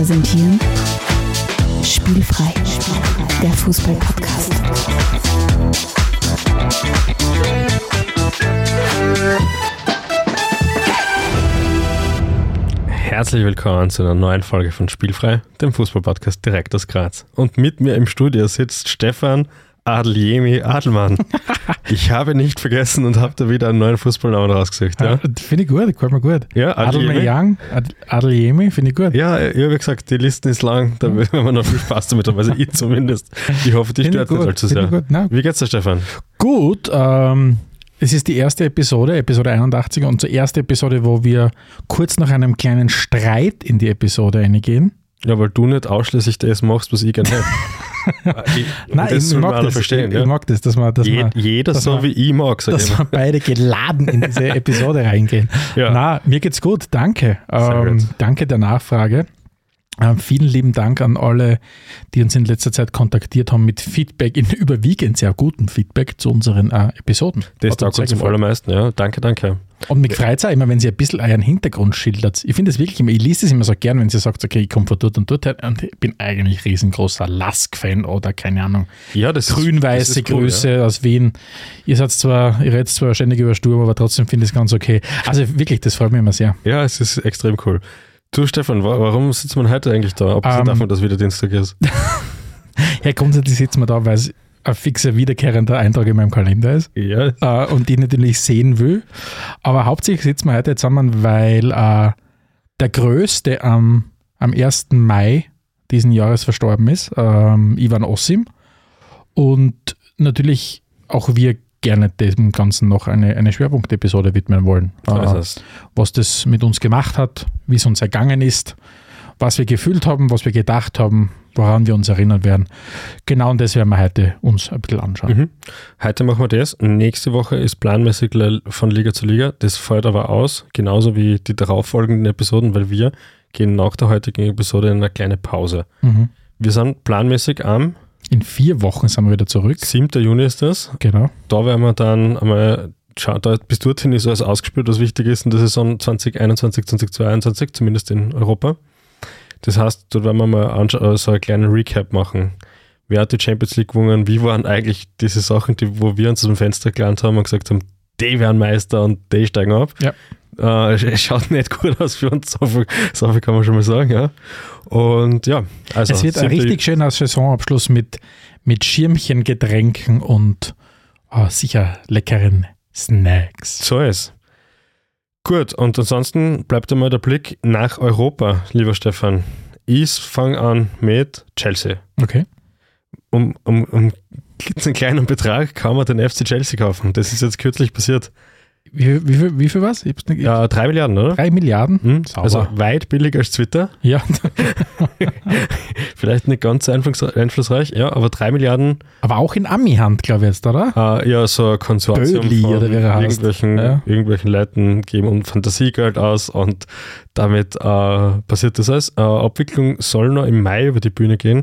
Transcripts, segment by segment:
präsentieren Spielfrei, der Fußball-Podcast. Herzlich willkommen zu einer neuen Folge von Spielfrei, dem Fußball-Podcast direkt aus Graz. Und mit mir im Studio sitzt Stefan Adeljumi Adelmann. Ich habe nicht vergessen und habe da wieder einen neuen Fußballnamen rausgesucht. Ja? Finde ich gut, gefällt mir gut. Ja, Adeljumi. Adeljumi, finde ich gut. Ja, ich habe gesagt, die Liste ist lang, da werden wir noch viel Spaß damit haben, also ich zumindest. Ich hoffe, dich stört nicht allzu sehr. Wie geht's dir, Stefan? Gut, es ist die erste Episode 81 und zur ersten Episode, wo wir kurz nach einem kleinen Streit in die Episode reingehen. Ja, weil du nicht ausschließlich das machst, was ich gerne hätte. Ich mag das, dass wir beide geladen in diese Episode reingehen. Ja. Na, mir geht's gut, danke. Gut. Danke der Nachfrage. Vielen lieben Dank an alle, die uns in letzter Zeit kontaktiert haben mit Feedback, in überwiegend sehr gutem Feedback zu unseren Episoden. Das taugt uns am allermeisten, ja. Danke. Und mich freut es auch immer, wenn sie ein bisschen euren Hintergrund schildert. Ich finde es wirklich immer, ich lese es immer so gern, wenn sie sagt, okay, ich komme von dort und dort her und ich bin eigentlich riesengroßer Lask-Fan oder keine Ahnung. Ja, das grün-weiße Größe cool, ja. Aus Wien. Ihr redet zwar ständig über Sturm, aber trotzdem finde ich es ganz okay. Also wirklich, das freut mich immer sehr. Ja, es ist extrem cool. Du, Stefan, warum sitzt man heute eigentlich da, abgesehen davon, dass wieder Dienstag ist? Ja, grundsätzlich sitzen wir da, weil es ein fixer, wiederkehrender Eintrag in meinem Kalender ist. Ja. Und die natürlich sehen will. Aber hauptsächlich sitzen wir heute zusammen, weil der Größte am 1. Mai diesen Jahres verstorben ist, Ivan Osim. Und natürlich auch wir gerne dem Ganzen noch eine Schwerpunktepisode widmen wollen. Was das mit uns gemacht hat, wie es uns ergangen ist, was wir gefühlt haben, was wir gedacht haben, woran wir uns erinnern werden. Genau, und das werden wir heute uns ein bisschen anschauen. Mhm. Heute machen wir das. Nächste Woche ist planmäßig von Liga zu Liga. Das fällt aber aus, genauso wie die darauffolgenden Episoden, weil wir gehen nach der heutigen Episode in eine kleine Pause. Mhm. Wir sind planmäßig in 4 Wochen sind wir wieder zurück. 7. Juni ist das. Genau. Da werden wir dann einmal schauen, bis dorthin ist alles ausgespielt, was wichtig ist in der Saison 2021, 2022, zumindest in Europa. Das heißt, dort werden wir mal so einen kleinen Recap machen. Wer hat die Champions League gewonnen? Wie waren eigentlich diese Sachen, wo wir uns aus dem Fenster gelernt haben und gesagt haben, die werden Meister und die steigen ab? Ja. Es schaut nicht gut aus für uns, so viel kann man schon mal sagen. Ja. Und ja, also es wird ein richtig schöner Saisonabschluss mit Schirmchengetränken und sicher leckeren Snacks. So ist. Gut, und ansonsten bleibt einmal der Blick nach Europa, lieber Stefan. Ich fange an mit Chelsea. Okay. Um einen kleinen Betrag kann man den FC Chelsea kaufen. Das ist jetzt kürzlich passiert. Wie viel was? 3 Milliarden, oder? 3 Milliarden? Mhm. Also weit billiger als Twitter. Ja. Vielleicht nicht ganz einflussreich, ja, aber 3 Milliarden. Aber auch in Ami-Hand, glaube ich jetzt, oder? Ja, so ein Konsortium Böli, von oder wie er heißt. Irgendwelchen Leuten geben und Fantasiegeld aus und damit passiert das alles. Abwicklung soll noch im Mai über die Bühne gehen,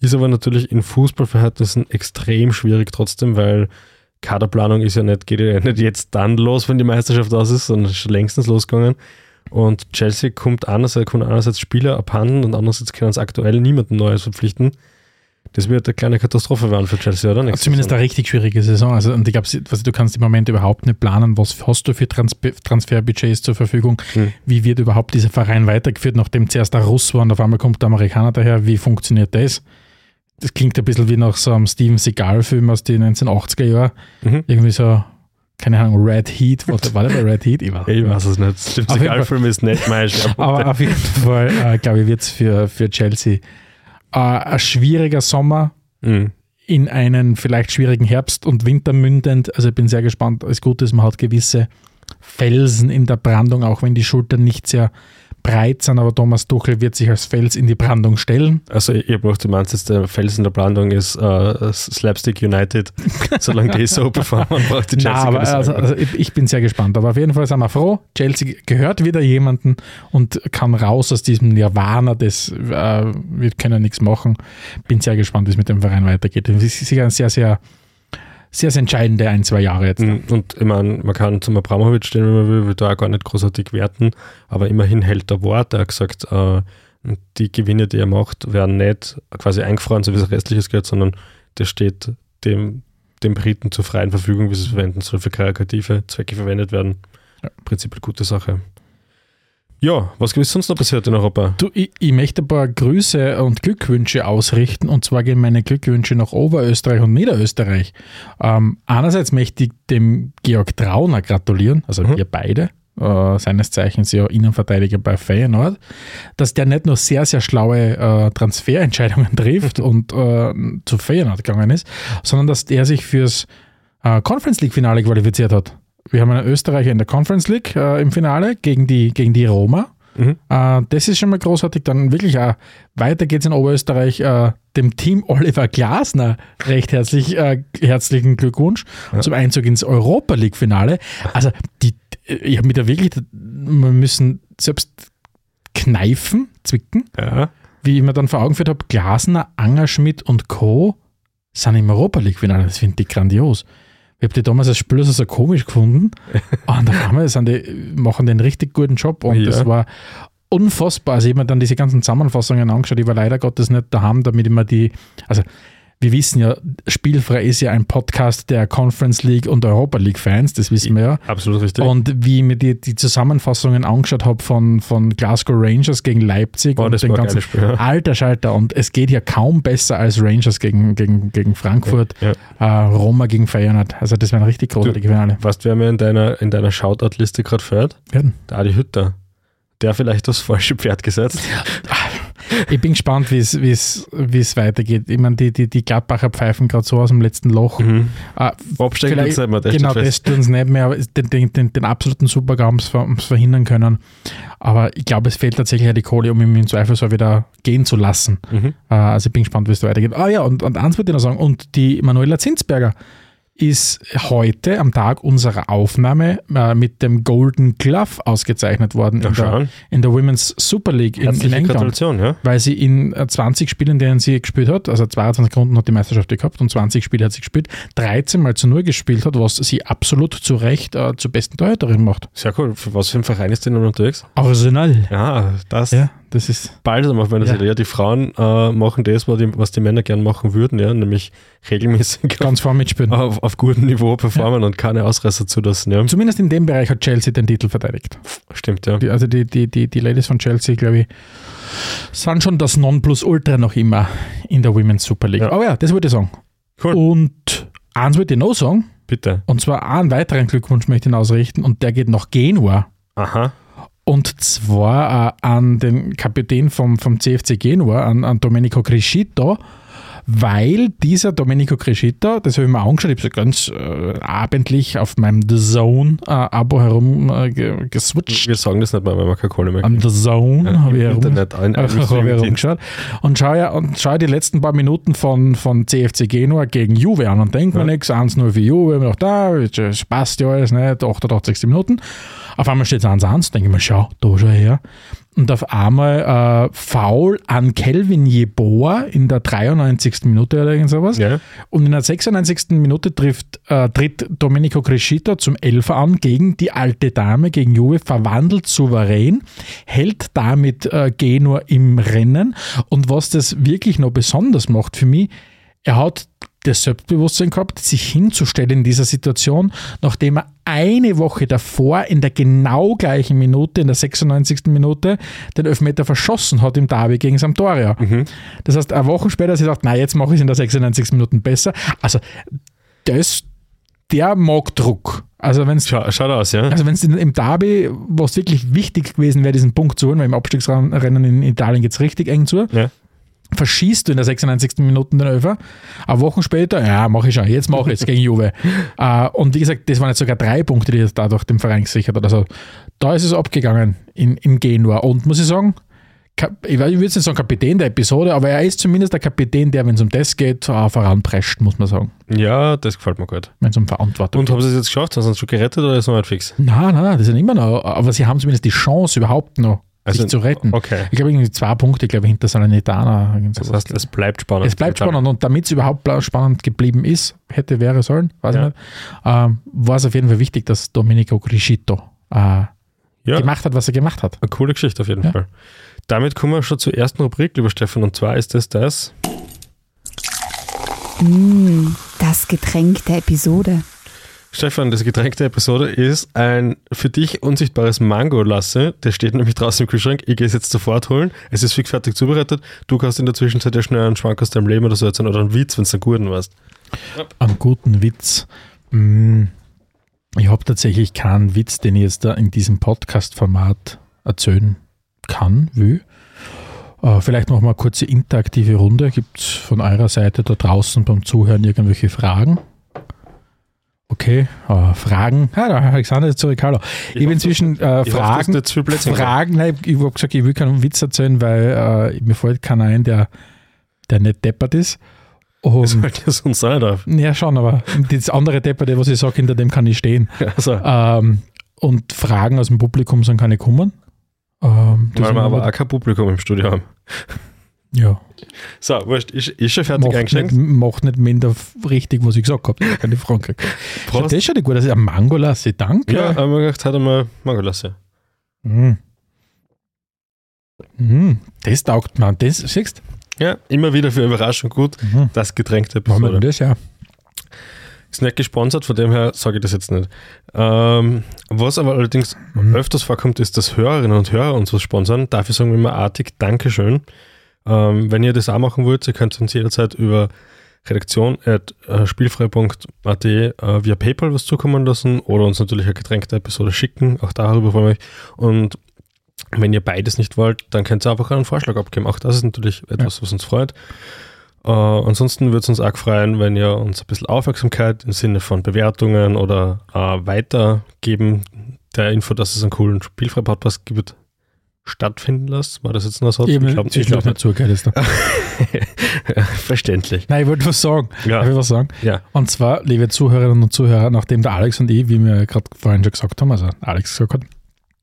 ist aber natürlich in Fußballverhältnissen extrem schwierig trotzdem, weil Kaderplanung geht ja nicht jetzt dann los, wenn die Meisterschaft aus ist, sondern schon längstens losgegangen. Und Chelsea kommt einerseits Spieler abhanden und andererseits können sie aktuell niemanden Neues verpflichten. Das wird eine kleine Katastrophe werden für Chelsea, oder? Zumindest eine richtig schwierige Saison. Also, und ich glaube, du kannst im Moment überhaupt nicht planen, was hast du für Transferbudgets zur Verfügung, Wie wird überhaupt dieser Verein weitergeführt, nachdem zuerst der Russ war und auf einmal kommt der Amerikaner daher, wie funktioniert das? Das klingt ein bisschen wie nach so einem Steven Seagal-Film aus den 1980er Jahren. Mhm. Irgendwie so, keine Ahnung, Red Heat. War der bei Red Heat? Ich weiß es nicht. Steven Seagal-Film ist nicht mein Schwerpunkt. Aber auf jeden Fall, glaube ich, wird es für Chelsea ein schwieriger Sommer in einen vielleicht schwierigen Herbst und Winter mündend. Also ich bin sehr gespannt. Das Gute ist, man hat gewisse Felsen in der Brandung, auch wenn die Schultern nicht sehr breit sind, aber Thomas Tuchel wird sich als Fels in die Brandung stellen. Also du meinst jetzt, der Fels in der Brandung ist Slapstick United, solange die so performen, braucht die Chelsea. Nein, aber ich bin sehr gespannt, aber auf jeden Fall sind wir froh, Chelsea gehört wieder jemanden und kann raus aus diesem Nirvana, wir können nichts machen. Bin sehr gespannt, wie es mit dem Verein weitergeht. Das ist sicher ein sehr, sehr sehr entscheidende 1-2 Jahre jetzt. Und ich meine, man kann zum Abramowitsch stehen, wenn man will da auch gar nicht großartig werten, aber immerhin hält er Wort. Er hat gesagt, Und die Gewinne, die er macht, werden nicht quasi eingefroren, so wie das restliches Geld, sondern das steht dem Briten zur freien Verfügung, wie sie es verwenden soll, für karitative Zwecke verwendet werden. Ja. Im Prinzip eine gute Sache. Ja, was ist sonst noch passiert in Europa? Du, ich möchte ein paar Grüße und Glückwünsche ausrichten, und zwar gehen meine Glückwünsche nach Oberösterreich und Niederösterreich. Einerseits möchte ich dem Georg Trauner gratulieren, also wir beide, seines Zeichens ja Innenverteidiger bei Feyenoord, dass der nicht nur sehr, sehr schlaue Transferentscheidungen trifft und zu Feyenoord gegangen ist, sondern dass er sich fürs Conference League Finale qualifiziert hat. Wir haben einen Österreicher in der Conference League im Finale gegen die Roma. Das ist schon mal großartig. Dann wirklich auch weiter geht's in Oberösterreich. Dem Team Oliver Glasner recht herzlichen Glückwunsch zum Einzug ins Europa League Finale. Also ich habe mich da wirklich, wir müssen selbst zwicken. Ja. Wie ich mir dann vor Augen geführt habe, Glasner, Angerschmidt und Co. sind im Europa League Finale. Das finde ich grandios. Ich habe die damals als Spieler so komisch gefunden. Und da haben wir, machen den richtig guten Job. Und das war unfassbar. Also ich habe mir dann diese ganzen Zusammenfassungen angeschaut. Ich war leider Gottes nicht daheim, damit ich mir also wir wissen ja, Spielfrei ist ja ein Podcast der Conference League und Europa League Fans. Das wissen wir ja. Absolut richtig. Und wie ich mir die Zusammenfassungen angeschaut habe von Glasgow Rangers gegen Leipzig und den ganzen alter Schalter. Und es geht ja kaum besser als Rangers gegen Frankfurt, Roma gegen Feyenoord. Also das wären richtig großartige Finale. Weißt du, wer mir in deiner Shoutout-Liste gerade fährt? Ja. Der Adi Hütter. Der vielleicht das falsche Pferd gesetzt. Ich bin gespannt, wie es weitergeht. Ich meine, die Gladbacher pfeifen gerade so aus dem letzten Loch. Abstecken nicht mehr, genau, das tun sie nicht mehr, aber den absoluten Supergau haben sie verhindern können. Aber ich glaube, es fehlt tatsächlich die Kohle, um ihn im Zweifelsfall wieder gehen zu lassen. Also ich bin gespannt, wie es da weitergeht. Und eins würde ich noch sagen, und die Manuela Zinsberger ist heute am Tag unserer Aufnahme mit dem Golden Glove ausgezeichnet worden in der Women's Super League in England, weil sie in 20 Spielen, in denen sie gespielt hat, also 22 Runden hat die Meisterschaft gehabt und 20 Spiele hat sie gespielt, 13 Mal zu 0 gespielt hat, was sie absolut zu Recht zur besten Torhüterin macht. Sehr cool. Für was für ein Verein ist denn nun unterwegs? Arsenal. Ja, das ist balsam auf meiner Seele. Ja, die Frauen machen das, was die Männer gern machen würden, nämlich regelmäßig ganz vorn mitspielen. Auf gutem Niveau performen und keine Ausreißer zulassen. Ja. Zumindest in dem Bereich hat Chelsea den Titel verteidigt. Stimmt, ja. Die Ladies von Chelsea, glaube ich, sind schon das Nonplusultra noch immer in der Women's Super League. Aber das wollte ich sagen. Cool. Und eins wollte ich noch sagen. Bitte. Und zwar einen weiteren Glückwunsch möchte ich ausrichten und der geht nach Genua. Aha. Und zwar an den Kapitän vom CFC Genua, an Domenico Criscito, weil dieser Domenico Criscito, das habe ich mir angeschaut, ich habe so ganz abendlich auf meinem The Zone-Abo herum geswitcht. Wir sagen das nicht mehr, weil wir keine Kohle mehr kriegen. An The Zone habe ich herumgeschaut. Und schaue die letzten paar Minuten von CFC Genua gegen Juve an und denke mir nichts, 1-0 für Juve, ich mir gedacht, da passt ja alles nicht, 88. Minuten. Auf einmal steht es 1-1, denke ich mir, schau, da schon her. Und auf einmal Foul an Kelvin Yeboah in der 93. Minute oder irgend sowas. Ja. Und in der 96. Minute tritt Domenico Criscito zum Elfer an gegen die alte Dame, gegen Juve, verwandelt souverän, hält damit Genua im Rennen. Und was das wirklich noch besonders macht für mich, er hat das Selbstbewusstsein gehabt, sich hinzustellen in dieser Situation, nachdem er eine Woche davor in der genau gleichen Minute, in der 96. Minute, den Elfmeter verschossen hat im Derby gegen Sampdoria. Das heißt, eine Woche später hat er gesagt, nein, jetzt mache ich es in der 96. Minute besser. Also, der mag Druck. Also wenn es also im Derby, was wirklich wichtig gewesen wäre, diesen Punkt zu holen, weil im Abstiegsrennen in Italien geht es richtig eng zu, verschießt du in der 96. Minute den Elfer, eine Woche später, jetzt mache ich es gegen Juve. Und wie gesagt, das waren jetzt sogar 3 Punkte, die er dadurch dem Verein gesichert hat. Also da ist es abgegangen in Genua. Und muss ich sagen, ich würde jetzt nicht sagen Kapitän der Episode, aber er ist zumindest der Kapitän, der, wenn es um das geht, voranprescht, muss man sagen. Ja, das gefällt mir gut. Wenn es um Verantwortung geht. Und haben sie es jetzt geschafft? Haben sie es schon gerettet oder ist es noch nicht fix? Nein, das sind immer noch, aber sie haben zumindest die Chance überhaupt noch, sich zu retten. Okay. Ich glaube, irgendwie 2 Punkte, hinter Salernitana. Das heißt, es bleibt spannend. Und damit es überhaupt spannend geblieben ist, weiß ich nicht, war es auf jeden Fall wichtig, dass Domenico Criscito gemacht hat, was er gemacht hat. Eine coole Geschichte auf jeden Fall. damit kommen wir schon zur ersten Rubrik, lieber Stefan, und zwar ist es das... das Getränk der Episode. Stefan, das Getränk der Episode ist ein für dich unsichtbares Mango Lassi. Der steht nämlich draußen im Kühlschrank. Ich gehe es jetzt sofort holen. Es ist fixfertig zubereitet. Du kannst in der Zwischenzeit ja schnell einen Schwank aus deinem Leben oder so erzählen oder einen Witz, wenn es einen guten warst. Am guten Witz. Ich habe tatsächlich keinen Witz, den ich jetzt da in diesem Podcast-Format erzählen kann, will. Vielleicht noch mal eine kurze interaktive Runde. Gibt es von eurer Seite da draußen beim Zuhören irgendwelche Fragen? Okay, Fragen. Alexander ist zurück, hallo. Ich habe inzwischen Fragen. Ich habe gesagt, ich will keinen Witz erzählen, weil mir fällt keiner ein, der nicht deppert ist. Das sollte ja sonst sein, darf. Ja, schon, aber das andere Depperte, was ich sage, hinter dem kann ich stehen. Also. Und Fragen aus dem Publikum sind keine kommen. Weil wir aber auch kein Publikum im Studio haben. Ja. So, wurscht, ist schon fertig eingeschenkt. Macht nicht minder richtig, was ich gesagt habe. Ich kann die Fragen kriegen. Das ist schon gut, dass ich ein Mango Lassi, danke. Ja, aber ich dachte, heute mal Mango Lassi. Das taugt man, das siehst du? Ja, immer wieder für Überraschung gut, das Getränk der Episode. Machen wir das, ja. Ist nicht gesponsert, von dem her sage ich das jetzt nicht. Was aber allerdings öfters vorkommt, ist, dass Hörerinnen und Hörer uns was sponsern. Dafür sagen wir immer artig Dankeschön. Wenn ihr das auch machen wollt, ihr könnt uns jederzeit über redaktion@spielfrei.at via PayPal was zukommen lassen oder uns natürlich eine getränkte Episode schicken. Auch darüber freuen wir euch. Und wenn ihr beides nicht wollt, dann könnt ihr einfach einen Vorschlag abgeben. Auch das ist natürlich etwas, was uns freut. Ansonsten würde es uns auch freuen, wenn ihr uns ein bisschen Aufmerksamkeit im Sinne von Bewertungen oder Weitergeben der Info, dass es einen coolen Spielfrei-Podcast gibt, stattfinden lasst. War das jetzt noch so? Ich glaube nicht zugehört. Verständlich. Nein, ich wollte was sagen. Ja. Ich will was sagen. Ja. Und zwar, liebe Zuhörerinnen und Zuhörer, nachdem der Alex und ich, wie wir gerade vorhin schon gesagt haben, also Alex gesagt hat,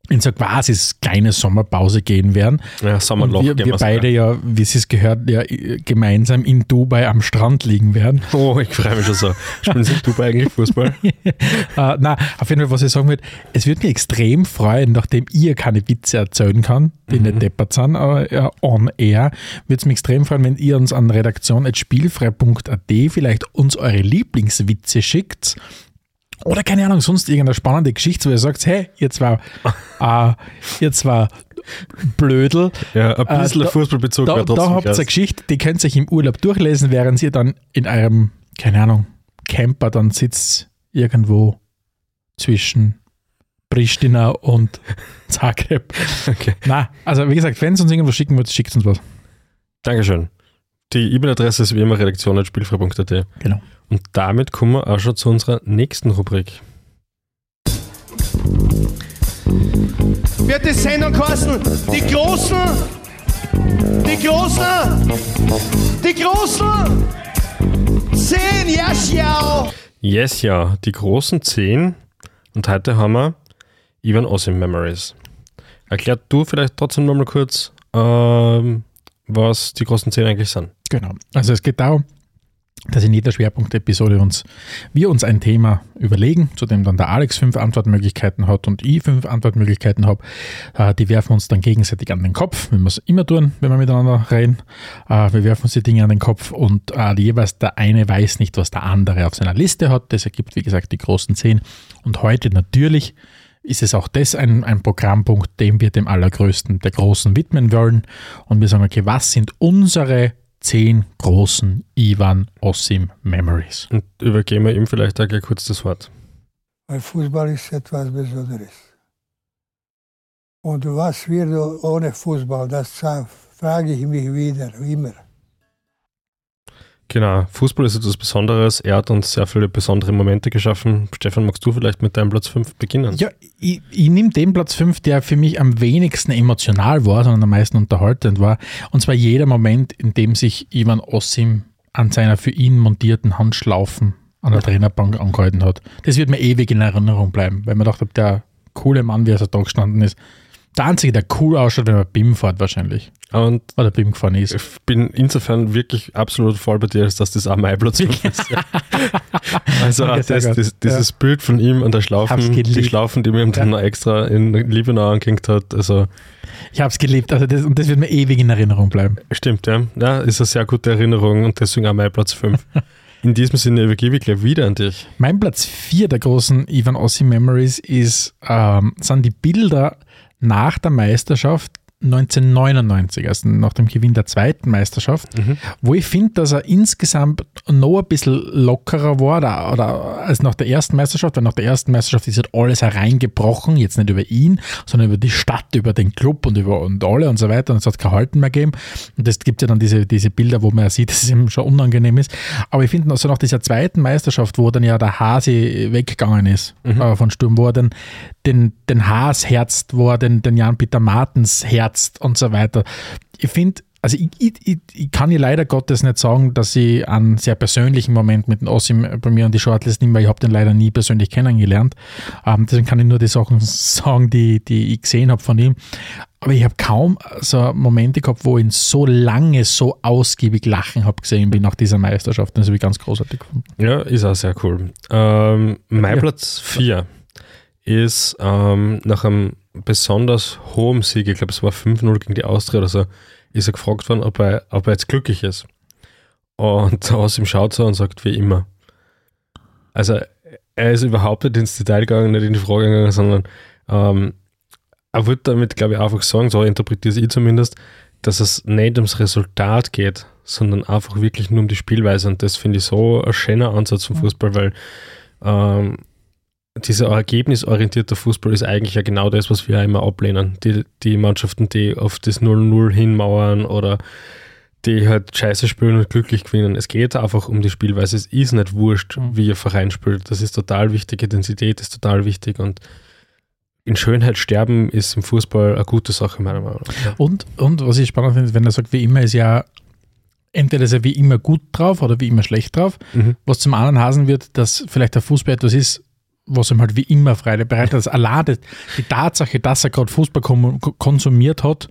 in so quasi kleine Sommerpause gehen werden. Ja, Sommerloch. Und wir beide ja, wie es ist gehört, ja gemeinsam in Dubai am Strand liegen werden. Oh, ich freue mich schon so. Spielen Sie in Dubai eigentlich Fußball? Nein, auf jeden Fall, was ich sagen würde, es würde mich extrem freuen, nachdem ihr keine Witze erzählen kann, die nicht deppert sind, aber on air, würde es mich extrem freuen, wenn ihr uns an redaktion@spielfrei.at vielleicht uns eure Lieblingswitze schickt. Oder keine Ahnung, sonst irgendeine spannende Geschichte, wo ihr sagt, hey, ihr zwei Blödel. Ja, ein bisschen Fußballbezug. Da habt ihr eine Geschichte, die könnt ihr euch im Urlaub durchlesen, während ihr dann in eurem, keine Ahnung, Camper dann sitzt, irgendwo zwischen Pristina und Zagreb. Okay. Na, also wie gesagt, wenn ihr uns irgendwas schicken wollt, schickt uns was. Dankeschön. Die E-Mail-Adresse ist wie immer redaktion@spielfrei.at. Genau. Und damit kommen wir auch schon zu unserer nächsten Rubrik. Wird die Sendung kosten? Die großen 10, yes, ja. Yes, ja, die großen 10. Und heute haben wir Ivan Osim Memories. Erklärt du vielleicht trotzdem nochmal kurz, was die großen 10 eigentlich sind. Genau, also es geht darum, dass in jeder Schwerpunkt-Episode wir uns ein Thema überlegen, zu dem dann der Alex 5 Antwortmöglichkeiten hat und ich 5 Antwortmöglichkeiten habe. Die werfen uns dann gegenseitig an den Kopf, wenn wir es immer tun, wenn wir miteinander reden. Wir werfen uns die Dinge an den Kopf und jeweils der eine weiß nicht, was der andere auf seiner Liste hat. Das ergibt, wie gesagt, die großen 10. Und heute natürlich ist es auch das ein Programmpunkt, den wir dem Allergrößten, der Großen widmen wollen. Und wir sagen, okay, was sind unsere 10 großen Ivan Osim Memories. Und übergeben wir ihm vielleicht auch gleich kurz das Wort. Weil Fußball ist etwas Besonderes. Und was wird ohne Fußball, das frage ich mich wieder, immer. Genau, Fußball ist etwas Besonderes. Er hat uns sehr viele besondere Momente geschaffen. Stefan, magst du vielleicht mit deinem Platz 5 beginnen? Ja, ich nehme den Platz 5, der für mich am wenigsten emotional war, sondern am meisten unterhaltend war. Und zwar jeder Moment, in dem sich Ivan Osim an seiner für ihn montierten Handschlaufen an der Trainerbank angehalten hat. Das wird mir ewig in Erinnerung bleiben, weil man dachte, der coole Mann, wie er da gestanden ist, der Einzige, der cool ausschaut, wenn man BIM fährt wahrscheinlich. Und oder BIM gefahren ist. Ich bin insofern wirklich absolut voll bei dir, als dass das auch mein Platz ist. Ja. Also okay, dieses ja. Bild von ihm und der Schlaufen, die mir dann noch extra in Liebenau angehängt hat. Also ich habe es geliebt, also das, und das wird mir ewig in Erinnerung bleiben. Stimmt, ja. Ja, ist eine sehr gute Erinnerung und deswegen auch mein Platz 5. In diesem Sinne übergebe ich gleich wieder an dich. Mein Platz 4 der großen Ivan Osim Memories sind die Bilder nach der Meisterschaft 1999, also nach dem Gewinn der zweiten Meisterschaft, wo ich finde, dass er insgesamt noch ein bisschen lockerer war oder als nach der ersten Meisterschaft, weil nach der ersten Meisterschaft ist halt alles hereingebrochen, jetzt nicht über ihn, sondern über die Stadt, über den Club und alle und so weiter, und es hat kein Halten mehr gegeben. Und es gibt ja dann diese Bilder, wo man ja sieht, dass es ihm schon unangenehm ist. Aber ich finde, also nach dieser zweiten Meisterschaft, wo dann ja der Hase weggegangen ist von Sturm, wo er den Haas herzt, wo er den Jan-Peter Martens herzt und so weiter. Ich finde, also ich kann ja leider Gottes nicht sagen, dass ich einen sehr persönlichen Moment mit dem Osim bei mir an die Shortlist nehme, weil ich habe den leider nie persönlich kennengelernt. Deswegen kann ich nur die Sachen sagen, die ich gesehen habe von ihm. Aber ich habe kaum so Momente gehabt, wo ich ihn so lange, so ausgiebig lachen habe gesehen wie nach dieser Meisterschaft. Das habe ich ganz großartig gefunden. Ja, ist auch sehr cool. Mein Platz 4 ist nach einem besonders hohem Sieg, ich glaube es war 5-0 gegen die Austria oder so, ist er gefragt worden, ob er jetzt glücklich ist. Und Osim schaut so und sagt, wie immer. Also er ist überhaupt nicht ins Detail gegangen, nicht in die Frage gegangen, sondern er wird damit, glaube ich, einfach sagen, so interpretiere ich zumindest, dass es nicht ums Resultat geht, sondern einfach wirklich nur um die Spielweise. Und das finde ich so ein schöner Ansatz vom Fußball, weil dieser ergebnisorientierte Fußball ist eigentlich ja genau das, was wir ja immer ablehnen. Die Mannschaften, die auf das 0-0 hinmauern oder die halt scheiße spielen und glücklich gewinnen. Es geht einfach um die Spielweise. Es ist nicht wurscht, wie ihr Verein spielt. Das ist total wichtig. Intensität ist total wichtig und in Schönheit sterben ist im Fußball eine gute Sache, meiner Meinung nach. Und was ich spannend finde, wenn er sagt, wie immer, ist ja entweder ist er wie immer gut drauf oder wie immer schlecht drauf. Was zum anderen heißen wird, dass vielleicht der Fußball etwas ist, was ihm halt wie immer Freude bereitet. Also allein die Tatsache, dass er gerade Fußball konsumiert hat,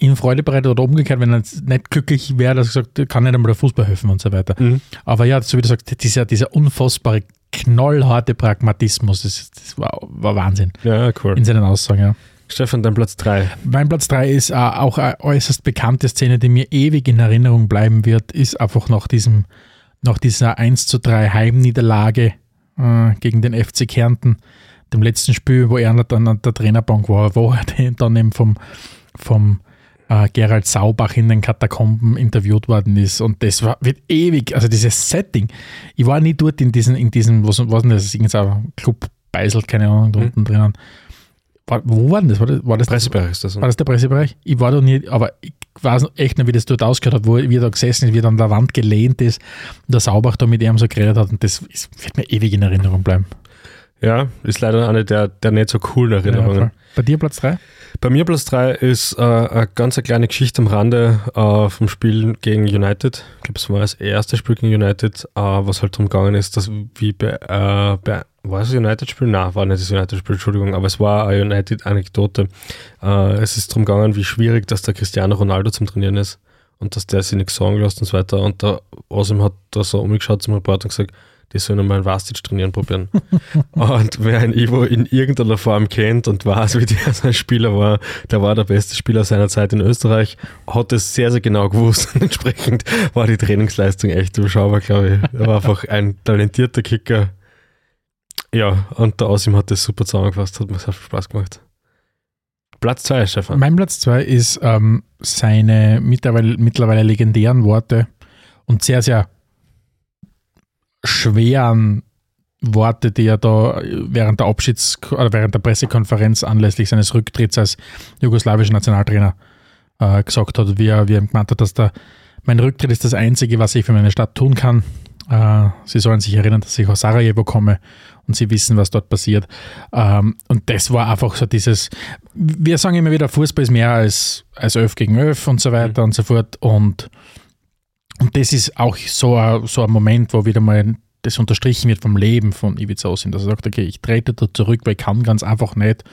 ihm Freude bereitet oder umgekehrt, wenn er nicht glücklich wäre, dass er gesagt, kann nicht einmal der Fußball helfen und so weiter. Aber ja, so wie du sagst, dieser unfassbare, knallharte Pragmatismus, das war Wahnsinn. Ja, cool. In seinen Aussagen, ja. Stefan, dein Platz 3. Mein Platz 3 ist auch eine äußerst bekannte Szene, die mir ewig in Erinnerung bleiben wird, ist einfach nach dieser 1:3 Heimniederlage gegen den FC Kärnten, dem letzten Spiel, wo er dann an der Trainerbank war, wo er dann eben vom Gerald Saubach in den Katakomben interviewt worden ist. Und das wird ewig, also dieses Setting. Ich war nie dort in diesem was denn das ist, irgendein Club Beisel, keine Ahnung, da unten drinnen. Wo war denn das? War das Pressebereich ist das? War das der Pressebereich? Ich war da nie, aber ich weiß echt nicht, wie das dort ausgehört hat, wie er da gesessen ist, wie er an der Wand gelehnt ist und der Saubach da mit ihm so geredet hat und das wird mir ewig in Erinnerung bleiben. Ja, ist leider eine der nicht so coolen Erinnerungen. Ja, bei dir Platz 3? Bei mir Platz 3 ist eine ganz kleine Geschichte am Rande vom Spiel gegen United. Ich glaube, es war das erste Spiel gegen United, was halt darum gegangen ist, dass wie bei war es ein United-Spiel? Nein, war nicht das United-Spiel, Entschuldigung, aber es war eine United-Anekdote. Es ist darum gegangen, wie schwierig, dass der Cristiano Ronaldo zum Trainieren ist und dass der sich nichts sagen lässt und so weiter. Und der Osim hat da so umgeschaut zum Reporter und gesagt, die sollen mal einen Vastic trainieren probieren. Und wer ein Ivo in irgendeiner Form kennt und weiß, wie der sein Spieler war, der war der beste Spieler seiner Zeit in Österreich, hat das sehr, sehr genau gewusst. Und entsprechend war die Trainingsleistung echt überschaubar, glaube ich. Er war einfach ein talentierter Kicker. Ja, und der Osim hat das super zusammengefasst, hat mir sehr viel Spaß gemacht. Platz 2, Stefan. Mein Platz 2 ist seine mittlerweile legendären Worte und sehr, sehr schweren Worte, die er da während der Pressekonferenz anlässlich seines Rücktritts als jugoslawischer Nationaltrainer gesagt hat, wie er gemeint hat, dass mein Rücktritt ist das Einzige, was ich für meine Stadt tun kann. Sie sollen sich erinnern, dass ich aus Sarajevo komme und sie wissen, was dort passiert. Und das war einfach so dieses, wir sagen immer wieder, Fußball ist mehr als 11 gegen 11 und so weiter und so fort. Und das ist auch so ein Moment, wo wieder mal das unterstrichen wird vom Leben von Ivica Osim, dass er sagt, okay, ich trete da zurück, weil ich kann ganz einfach nicht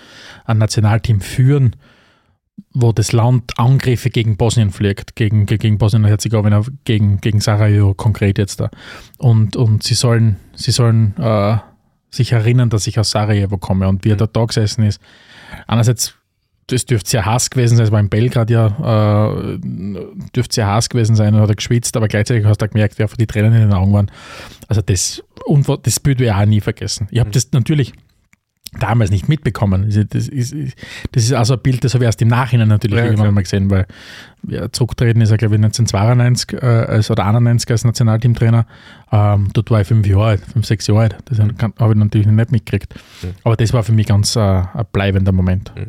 ein Nationalteam führen, wo das Land Angriffe gegen Bosnien pflegt, gegen Bosnien und Herzegowina, gegen Sarajevo konkret jetzt da. Und sie sollen sich erinnern, dass ich aus Sarajevo komme und wie er da gesessen ist. Einerseits, es dürfte sehr Hass gewesen sein, es war in Belgrad ja, dürfte sehr Hass gewesen sein und hat er geschwitzt, aber gleichzeitig hast du gemerkt, wie einfach die Tränen in den Augen waren. Also das Bild werde ich auch nie vergessen. Ich habe das natürlich damals nicht mitbekommen. Das ist also ein Bild, das habe ich erst im Nachhinein natürlich irgendwann mal gesehen, weil ja, zurückgetreten ist er, glaube ich, 1992 oder 91 als Nationalteamtrainer. Dort war ich 5 Jahre alt, 5, 6 Jahre alt. Das habe ich natürlich nicht mitgekriegt. Ja. Aber das war für mich ganz ein bleibender Moment. Ja.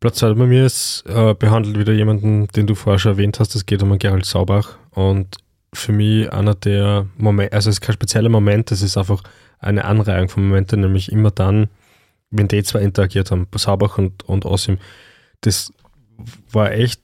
Platz 2 bei mir ist behandelt wieder jemanden, den du vorher schon erwähnt hast. Es geht um Gerald Saubach. Und für mich einer der Momente, also es ist kein spezieller Moment, es ist einfach eine Anreihung von Momenten, nämlich immer dann, wenn die zwei interagiert haben, Saubach und Osim. Das war echt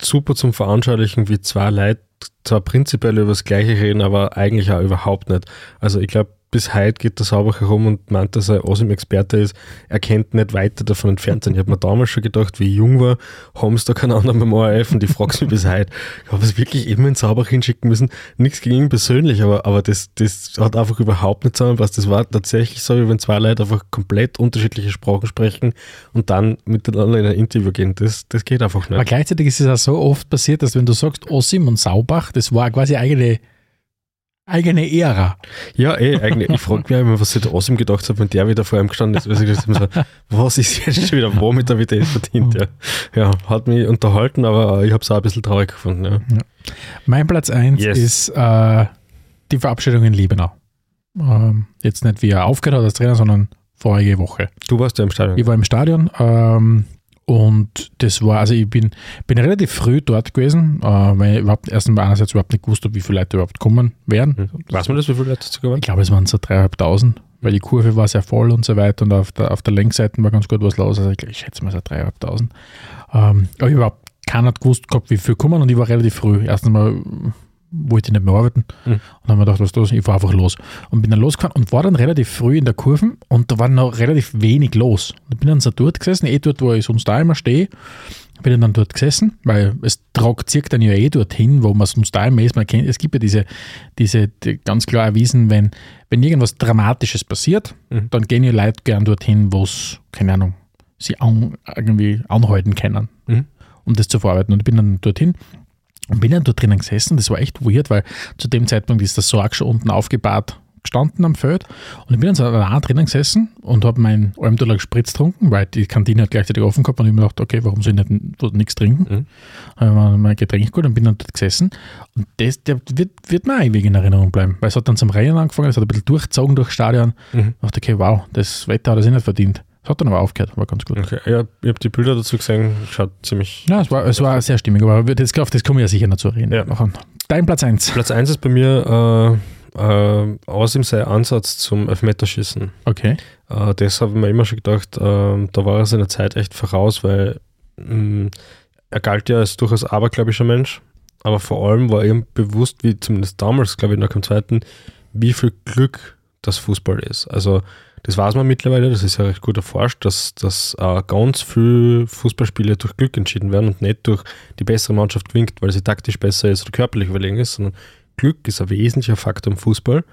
super zum Veranschaulichen, wie zwei Leute zwar prinzipiell über das Gleiche reden, aber eigentlich auch überhaupt nicht. Also ich glaube, bis heute geht der Saubach herum und meint, dass er Osim-Experte ist. Er kennt nicht weiter davon entfernt sein. Ich habe mir damals schon gedacht, wie ich jung war, haben sie da keinen anderen beim ORF und ich frage mich bis heute. Ich habe es wirklich immer in Saubach hinschicken müssen. Nichts gegen ihn persönlich, aber das hat einfach überhaupt nicht zusammenpasst. Das war tatsächlich so, wie wenn zwei Leute einfach komplett unterschiedliche Sprachen sprechen und dann miteinander in ein Interview gehen. Das geht einfach nicht. Aber gleichzeitig ist es auch so oft passiert, dass wenn du sagst Osim und Saubach, das war quasi eigene Ära. Ja, ich frage mich immer, was ich da Osim gedacht habe, wenn der wieder vor einem gestanden ist. Ich immer so, was ist jetzt schon wieder, womit er wieder verdient? Ja. Ja, hat mich unterhalten, aber ich habe es auch ein bisschen traurig gefunden. Ja. Ja. Mein Platz 1 ist die Verabschiedung in Liebenau. Jetzt nicht, wie er aufgehört hat als Trainer, sondern vorige Woche. Du warst ja im Stadion. Ich war im Stadion. Und das war, also ich bin relativ früh dort gewesen, weil ich einerseits überhaupt nicht gewusst habe, wie viele Leute überhaupt kommen werden. Weiß man das, wie viele Leute zu kommen? Ich glaube, es waren so 3.500, weil die Kurve war sehr voll und so weiter und auf der Längsseite war ganz gut was los, also ich schätze mal so 3.500. Aber überhaupt keiner hat gewusst gehabt, wie viel kommen und ich war relativ früh. Erstens mal wollte ich nicht mehr arbeiten und dann haben wir gedacht, was ist los? Ich fahre einfach los. Und bin dann losgefahren und war dann relativ früh in der Kurve und da war noch relativ wenig los. Und bin dann so dort gesessen, dort, wo ich sonst da immer stehe, bin dann dort gesessen, weil es zirkt dann ja dorthin, wo man sonst da immer ist. Man kennt, es gibt ja die ganz klar erwiesen, wenn irgendwas Dramatisches passiert, dann gehen ja Leute gern dorthin, wo es, keine Ahnung, sie irgendwie anhalten können, um das zu verarbeiten. Und ich bin dann dorthin. Und bin dann dort drinnen gesessen, das war echt weird, weil zu dem Zeitpunkt ist der Sarg schon unten aufgebahrt gestanden am Feld. Und ich bin dann so allein drinnen gesessen und habe meinen Almdudler Gespritz getrunken, weil die Kantine hat gleichzeitig offen gehabt und ich mir gedacht, okay, warum soll ich nichts trinken? Habe ich mein Getränk geholt und bin dann dort gesessen. Und der wird mir auch ewig in Erinnerung bleiben, weil es hat dann zum Rennen angefangen, es hat ein bisschen durchgezogen durchs Stadion. Ich dachte, okay, wow, das Wetter hat er sich nicht verdient. Das hat dann aber aufgehört, war ganz gut. Okay. Ja, ich habe die Bilder dazu gesehen, schaut ziemlich... Ja, es war sehr stimmig, aber auf das kommen wir ja sicher noch zu reden. Ja. Dein Platz 1. Platz 1 ist bei mir Osim sein Ansatz zum Elfmeterschießen. Okay. Das habe ich mir immer schon gedacht, da war er seiner Zeit echt voraus, weil er galt ja als durchaus abergläubischer Mensch, aber vor allem war ihm bewusst, wie zumindest damals, glaube ich, nach dem Zweiten, wie viel Glück das Fußball ist. Also das weiß man mittlerweile, das ist ja recht gut erforscht, dass ganz viele Fußballspiele durch Glück entschieden werden und nicht durch die bessere Mannschaft winkt, weil sie taktisch besser ist oder körperlich überlegen ist, sondern Glück ist ein wesentlicher Faktor im Fußball.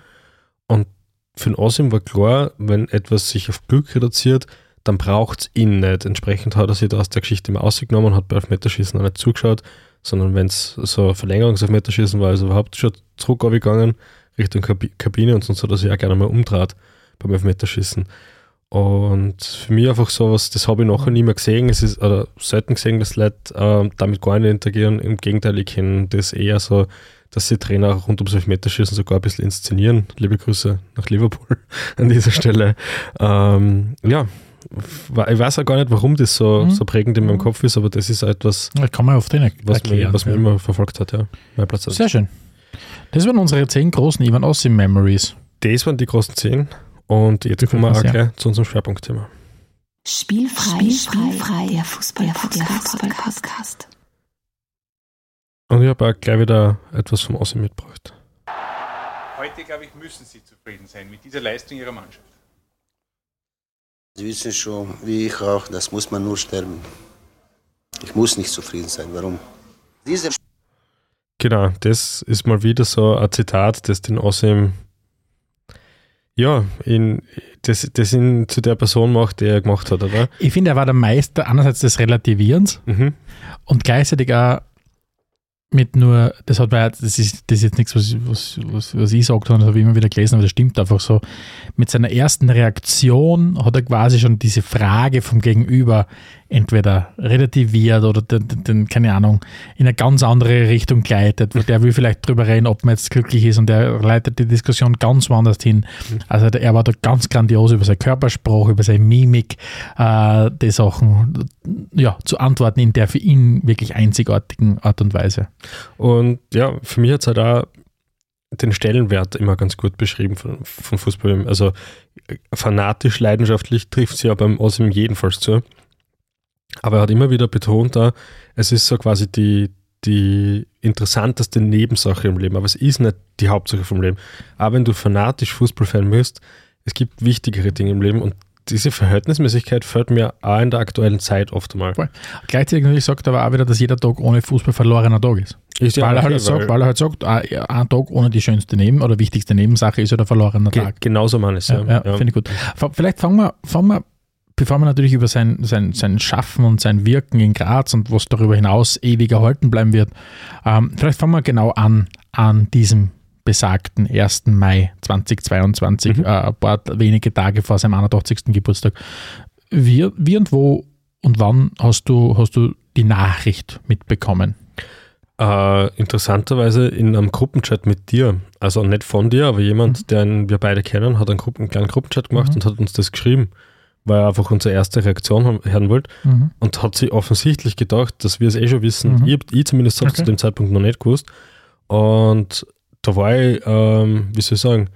Und für den Osim war klar, wenn etwas sich auf Glück reduziert, dann braucht es ihn nicht. Entsprechend hat er sich da aus der Geschichte immer ausgenommen und hat bei Elfmeterschießen auch nicht zugeschaut, sondern wenn es so Verlängerungselfmeterschießen war, ist er überhaupt schon zurückgegangen Richtung Kabine und sonst hat er sich auch gerne mal umgedreht beim Elfmeterschießen. Und für mich einfach sowas, das habe ich nachher nie mehr gesehen. Es ist oder selten gesehen, dass Leute damit gar nicht interagieren. Im Gegenteil, ich kenne das eher so, dass sie Trainer rund ums Elfmeterschießen sogar ein bisschen inszenieren. Liebe Grüße nach Liverpool an dieser Stelle. Ja, ich weiß auch gar nicht, warum das so prägend in meinem Kopf ist, aber das ist auch etwas, kann man oft nicht erklären, was man immer verfolgt hat. Ja. Mein Platz 1. Sehr schön. Das waren unsere 10 großen Ivan Osim Memories. Das waren die großen 10. Und jetzt kommen wir auch gleich zu unserem Schwerpunktthema. Spielfrei, der Fußball-Podcast. Und ich habe auch gleich wieder etwas vom Osim mitgebracht. heute, glaube ich, müssen Sie zufrieden sein mit dieser Leistung Ihrer Mannschaft. Sie wissen schon, wie ich auch, das muss man nur sterben. Ich muss nicht zufrieden sein. Warum? Genau, das ist mal wieder so ein Zitat, das den Osim, ja, das ihn zu der Person macht, die er gemacht hat, oder? Ich finde, er war der Meister einerseits des Relativierens und gleichzeitig auch mit nur, das ist jetzt nichts, was ich gesagt habe, das habe ich immer wieder gelesen, aber das stimmt einfach so. Mit seiner ersten Reaktion hat er quasi schon diese Frage vom Gegenüber entweder relativiert oder den, keine Ahnung, in eine ganz andere Richtung gleitet. Der will vielleicht drüber reden, ob man jetzt glücklich ist, und der leitet die Diskussion ganz woanders hin. Also er war da ganz grandios über seine Körpersprache, über seine Mimik, die Sachen ja, zu antworten in der für ihn wirklich einzigartigen Art und Weise. Und ja, für mich hat es halt auch den Stellenwert immer ganz gut beschrieben von Fußball. Also fanatisch, leidenschaftlich trifft sie ja beim Osim jedenfalls zu. Aber er hat immer wieder betont, auch, es ist so quasi die interessanteste Nebensache im Leben. Aber es ist nicht die Hauptsache vom Leben. Aber wenn du fanatisch Fußballfan bist, es gibt wichtigere Dinge im Leben, und diese Verhältnismäßigkeit fällt mir auch in der aktuellen Zeit oft mal. Voll. Gleichzeitig sagt er aber auch wieder, dass jeder Tag ohne Fußball verlorener Tag ist. Weil er halt sagt, ein Tag ohne die schönste oder wichtigste Nebensache ist ja der verlorene Tag. Genauso meine ich es. Ja. Finde ich gut. Vielleicht fangen wir, bevor wir natürlich über sein Schaffen und sein Wirken in Graz und was darüber hinaus ewig erhalten bleiben wird, vielleicht fangen wir genau an diesem besagten 1. Mai 2022, ein paar wenige Tage vor seinem 81. Geburtstag. Wie und wo und wann hast du die Nachricht mitbekommen? Interessanterweise in einem Gruppenchat mit dir, also nicht von dir, aber jemand, den wir beide kennen, hat einen kleinen Gruppenchat gemacht und hat uns das geschrieben, weil er einfach unsere erste Reaktion hören wollte und hat sich offensichtlich gedacht, dass wir es eh schon wissen. Ich zumindest habe es zu dem Zeitpunkt noch nicht gewusst, und da war ich, wie soll ich sagen,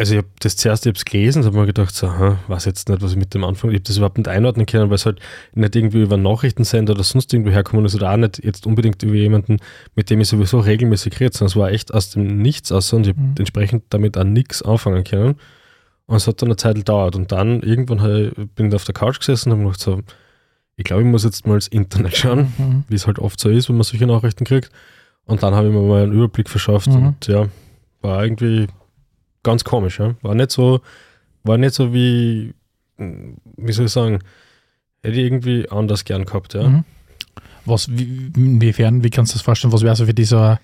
also ich habe das zuerst gelesen und habe mir gedacht, so, weiß jetzt nicht, was ich mit dem anfange. Ich habe das überhaupt nicht einordnen können, weil es halt nicht irgendwie über Nachrichtensender oder sonst irgendwo herkommen ist oder auch nicht jetzt unbedingt über jemanden, mit dem ich sowieso regelmäßig rede, sondern es war echt aus dem Nichts aus, und ich habe entsprechend damit auch nichts anfangen können. Und es hat dann eine Zeit gedauert, und dann irgendwann bin ich auf der Couch gesessen und habe gedacht, so, ich glaube, ich muss jetzt mal ins Internet schauen, wie es halt oft so ist, wenn man solche Nachrichten kriegt. Und dann habe ich mir mal einen Überblick verschafft und ja, war irgendwie ganz komisch. Ja? War nicht so wie soll ich sagen, hätte ich irgendwie anders gern gehabt. Ja? Wie kannst du das vorstellen, was wäre so für dieser,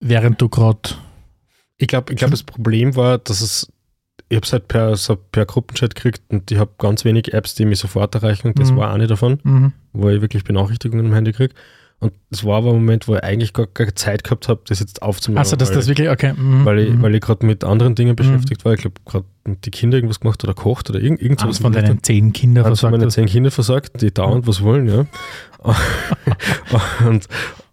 während du gerade... Ich glaube, das Problem war, dass ich habe es halt per Gruppenchat gekriegt, und ich habe ganz wenig Apps, die mich sofort erreichen, und das war eine davon, wo ich wirklich Benachrichtigungen im Handy kriege. Und es war aber ein Moment, wo ich eigentlich gar keine Zeit gehabt habe, das jetzt aufzumachen. Also, dass das wirklich, okay. Weil ich gerade mit anderen Dingen beschäftigt war. Ich glaube, gerade mit den Kindern irgendwas gemacht oder kocht oder irgendwas. Eines von deinen 10 Kindern versagt. Eines von meinen 10 Kindern versagt, die dauernd was wollen, ja.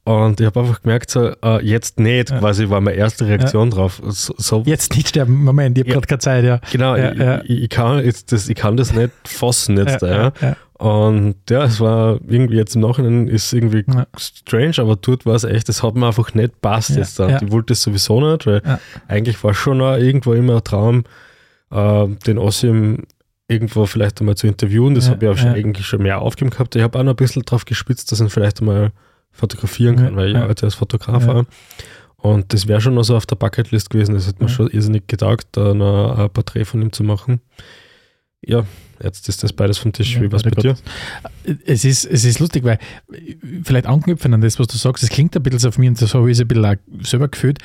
Und ich habe einfach gemerkt, so, jetzt nicht, quasi war meine erste Reaktion drauf. So, jetzt nicht sterben, Moment, ich habe gerade keine Zeit, ja. Genau, ich kann das nicht fassen jetzt, ja. Und ja, es war irgendwie jetzt im Nachhinein ist irgendwie strange, aber dort war es echt, das hat mir einfach nicht passt jetzt da. Ja. Ich wollte es sowieso nicht, weil eigentlich war schon auch irgendwo immer ein Traum, den Osim irgendwo vielleicht einmal zu interviewen. Das habe ich auch eigentlich schon mehr aufgegeben gehabt. Ich habe auch noch ein bisschen drauf gespitzt, dass ich ihn vielleicht einmal fotografieren kann, weil ich arbeite als Fotograf auch. Und das wäre schon noch so auf der Bucketlist gewesen. Das hat mir schon irrsinnig getaugt, da noch ein Porträt von ihm zu machen. Ja, jetzt ist das beides vom Tisch. Wie war es bei dir? Es ist lustig, weil vielleicht anknüpfen an das, was du sagst, es klingt ein bisschen so auf mich, und das habe ich ein bisschen selber gefühlt.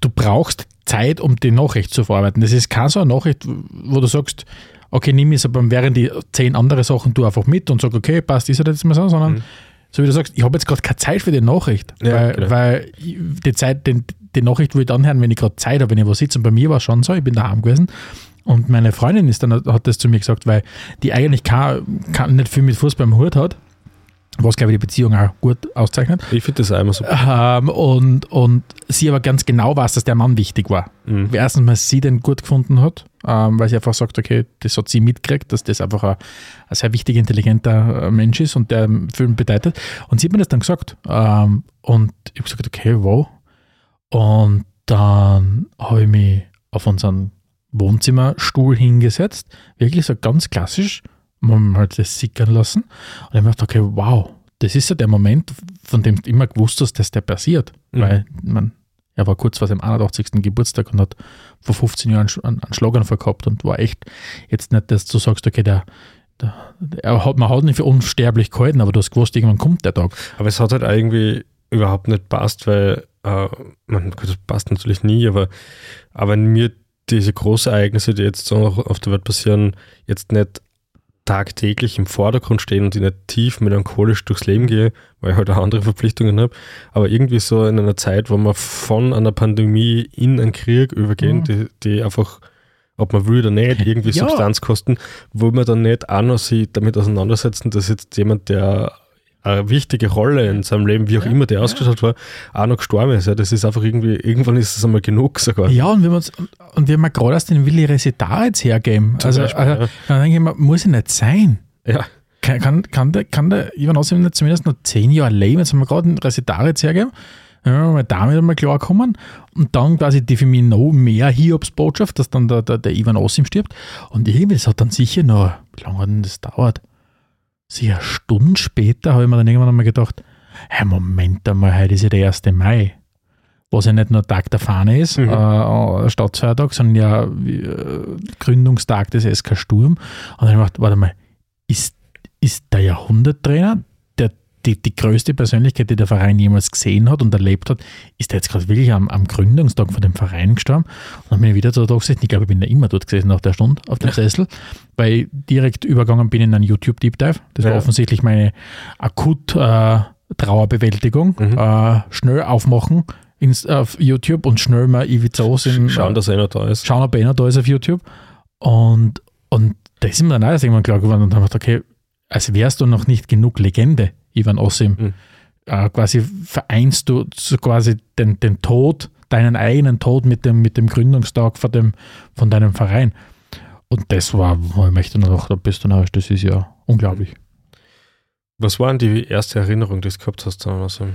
Du brauchst Zeit, um die Nachricht zu verarbeiten. Das ist keine so eine Nachricht, wo du sagst, okay, nimm es aber während die 10 andere Sachen du einfach mit und sag, okay, passt, ist das jetzt mal so, sondern so wie du sagst, ich habe jetzt gerade keine Zeit für die Nachricht, weil die Zeit, die Nachricht will ich dann hören, wenn ich gerade Zeit habe, wenn ich was sitze. Und bei mir war es schon so, ich bin daheim gewesen. Und meine Freundin hat das zu mir gesagt, weil die eigentlich nicht viel mit Fußball im Hut hat, was, glaube ich, die Beziehung auch gut auszeichnet. Ich finde das auch immer super. Und sie aber ganz genau weiß, dass der Mann wichtig war. Weil erstens mal sie den gut gefunden hat, weil sie einfach sagt, okay, das hat sie mitgekriegt, dass das einfach ein sehr wichtiger, intelligenter Mensch ist und der viel bedeutet. Und sie hat mir das dann gesagt. Und ich habe gesagt, okay, wow. Und dann habe ich mich auf unseren Wohnzimmerstuhl hingesetzt, wirklich so ganz klassisch, man hat das sickern lassen. Und ich habe mir gedacht, okay, wow, das ist ja der Moment, von dem du immer gewusst hast, dass der passiert. Mhm. Weil er war kurz vor seinem 81. Geburtstag und hat vor 15 Jahren einen Schlaganfall gehabt und war echt jetzt nicht, dass du sagst, okay, man hat ihn für unsterblich gehalten, aber du hast gewusst, irgendwann kommt der Tag. Aber es hat halt irgendwie überhaupt nicht passt, weil das passt natürlich nie, aber mir diese großen Ereignisse, die jetzt so auf der Welt passieren, jetzt nicht tagtäglich im Vordergrund stehen und ich nicht tief melancholisch durchs Leben gehe, weil ich halt auch andere Verpflichtungen habe, aber irgendwie so in einer Zeit, wo man von einer Pandemie in einen Krieg übergehen, die einfach, ob man will oder nicht, irgendwie Substanz kosten, wo man dann nicht auch noch sich damit auseinandersetzen, dass jetzt jemand, der eine wichtige Rolle in seinem Leben, wie auch immer der ausgestattet war, auch noch gestorben ist. Ja, das ist einfach irgendwie, irgendwann ist es einmal genug sogar. Ja, und wenn wir gerade erst den Willi Resetar jetzt hergeben, dann denke ich mir, muss er nicht sein. Ja. Kann der Ivan Osim nicht zumindest noch 10 Jahre leben? Jetzt haben wir gerade den Resetar jetzt hergeben, wenn wir damit einmal klarkommen und dann quasi die für mich noch mehr Hiobsbotschaft, dass dann der Ivan Osim stirbt und irgendwie, das hat dann sicher noch, wie lange hat denn das dauert? Sicher Stunden später habe ich mir dann irgendwann einmal gedacht, hey, Moment einmal, heute ist ja der 1. Mai, was ja nicht nur Tag der Fahne ist, Staatsfeiertag, sondern ja Gründungstag des SK Sturm. Und dann habe ich mir gedacht, warte mal, ist der Jahrhunderttrainer, die größte Persönlichkeit, die der Verein jemals gesehen hat und erlebt hat, ist der jetzt gerade wirklich am Gründungstag von dem Verein gestorben? Und dann bin ich wieder da gesessen, ich glaube, ich bin da immer dort gesessen nach der Stunde auf dem Sessel, weil ich direkt übergangen bin in einen YouTube-Deep-Dive. Das war offensichtlich meine Akut-Trauerbewältigung. Schnell aufmachen auf YouTube und schnell mal Ivica Osim schauen, dass einer da ist. Schauen, ob einer da ist auf YouTube. Und da ist mir dann auch irgendwann klar geworden und dann habe ich gedacht, okay, als wärst du noch nicht genug Legende, Ivan Osim, quasi vereinst du so quasi den Tod, deinen eigenen Tod mit dem Gründungstag von deinem Verein. Und das war, ich möchte noch, da bist du noch, das ist ja unglaublich. Was war denn die erste Erinnerung, die du gehabt hast? Osim?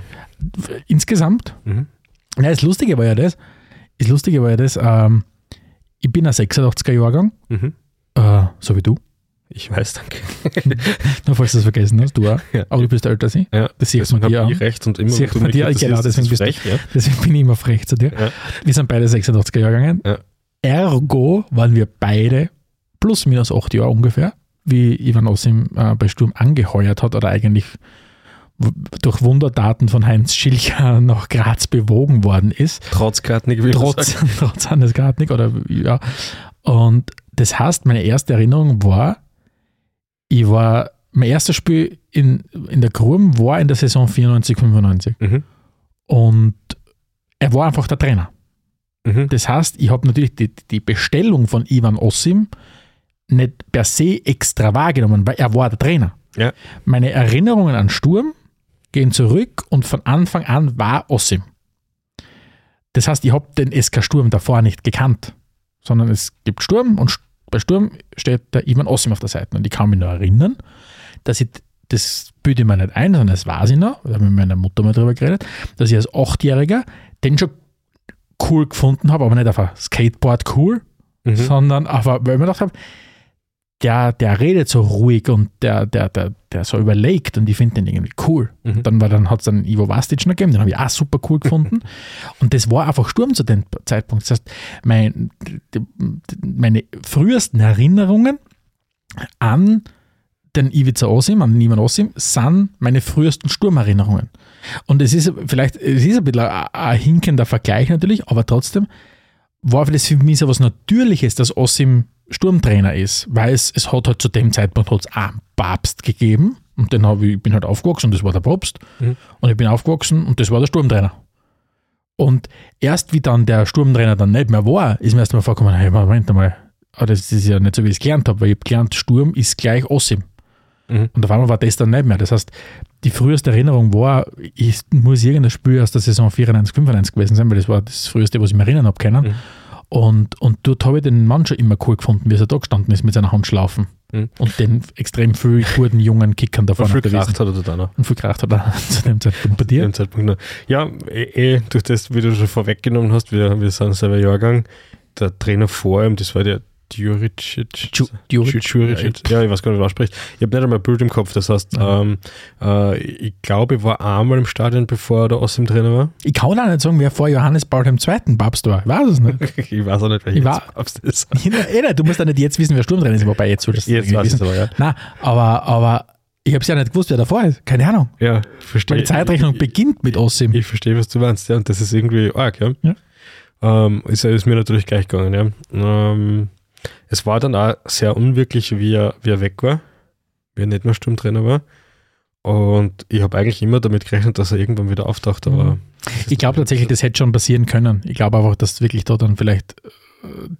Insgesamt? Ja, das Lustige war ja das, ich bin ein 86er-Jahrgang, so wie du. Ich weiß, danke. Nur falls du es vergessen hast, du auch. Ja. Aber du bist älter als ich. Ja. Das sieht man dir auch. Ich rechts und immer. Deswegen bin ich immer frech zu dir. Ja. Wir sind beide 86er Jahre gegangen. Ja. Ergo waren wir beide plus minus 8 Jahre ungefähr, wie Ivan Osim bei Sturm angeheuert hat oder eigentlich durch Wunderdaten von Heinz Schilcher nach Graz bewogen worden ist. Trotz Gartnick, wie man sagt. Trotz Hannes Gartnick, oder ja. Und das heißt, meine erste Erinnerung war, mein erstes Spiel in der Kurm war in der Saison 94-95. Und er war einfach der Trainer. Das heißt, ich habe natürlich die Bestellung von Ivan Osim nicht per se extra wahrgenommen, weil er war der Trainer. Ja. Meine Erinnerungen an Sturm gehen zurück und von Anfang an war Osim. Das heißt, ich habe den SK Sturm davor nicht gekannt, sondern es gibt Sturm und bei Sturm steht der Ivan Osim auf der Seite und ich kann mich noch erinnern, dass ich, das bilde ich mir nicht ein, sondern das weiß ich noch, da habe ich mit meiner Mutter mal drüber geredet, dass ich als 8-Jähriger den schon cool gefunden habe, aber nicht auf ein Skateboard cool, sondern auf ein, weil ich mir gedacht habe, der redet so ruhig und der so überlegt und ich finde den irgendwie cool. Dann hat es einen Ivo Vastic noch gegeben, den habe ich auch super cool gefunden. Und das war einfach Sturm zu dem Zeitpunkt. Das heißt, meine frühesten Erinnerungen an den Ivica Osim, an den Ivan Osim, sind meine frühesten Sturmerinnerungen. Und es ist ein bisschen ein hinkender Vergleich natürlich, aber trotzdem war das für mich so was Natürliches, dass Osim Sturmtrainer ist, weil es hat halt zu dem Zeitpunkt auch einen Papst gegeben und ich bin halt aufgewachsen und das war der Papst und ich bin aufgewachsen und das war der Sturmtrainer. Und erst wie dann der Sturmtrainer dann nicht mehr war, ist mir erst mal vorgekommen, hey, Moment mal, das ist ja nicht so, wie ich es gelernt habe, weil ich habe gelernt, Sturm ist gleich Osim. Und auf einmal war das dann nicht mehr. Das heißt, die früheste Erinnerung war, ich muss irgendein Spiel aus der Saison 94-95 gewesen sein, weil das war das früheste, was ich mir erinnern habe können. Und dort habe ich den Mann schon immer cool gefunden, wie er da gestanden ist mit seiner Handschlaufen. und den extrem viel guten jungen Kickern davon hat. Und viel Kracht hat er da noch. Und viel Kracht hat er zu dem Zeitpunkt bei dir. Dem Zeitpunkt noch. Ja, durch das, wie du schon vorweggenommen hast, wir sind selber Jahrgang, der Trainer vor ihm, das war der Djuricic. Ja, ich weiß gar nicht, wie man spricht. Ich habe nicht einmal ein Bild im Kopf, das heißt, ich glaube, ich war einmal im Stadion, bevor der Osim Trainer war. Ich kann auch nicht sagen, wer vor Johannes Paul II. Papst war. Ich weiß es nicht. Ich weiß auch nicht, wer jetzt Papst ist. Du musst ja nicht jetzt wissen, wer Sturmtrainer ist, wobei jetzt solltest du es nicht wissen. Aber, ja. Nein, aber ich habe es ja nicht gewusst, wer davor ist. Keine Ahnung. Ja, verstehe. Weil die Zeitrechnung beginnt mit Osim. Ich verstehe, was du meinst, ja, und das ist irgendwie arg, ja. Ist mir natürlich gleich gegangen, ja. Es war dann auch sehr unwirklich, wie er weg war, wie er nicht mehr Sturmtrainer war. Und ich habe eigentlich immer damit gerechnet, dass er irgendwann wieder auftaucht. Aber ich glaube tatsächlich, das hätte schon passieren können. Ich glaube einfach, dass wirklich da dann vielleicht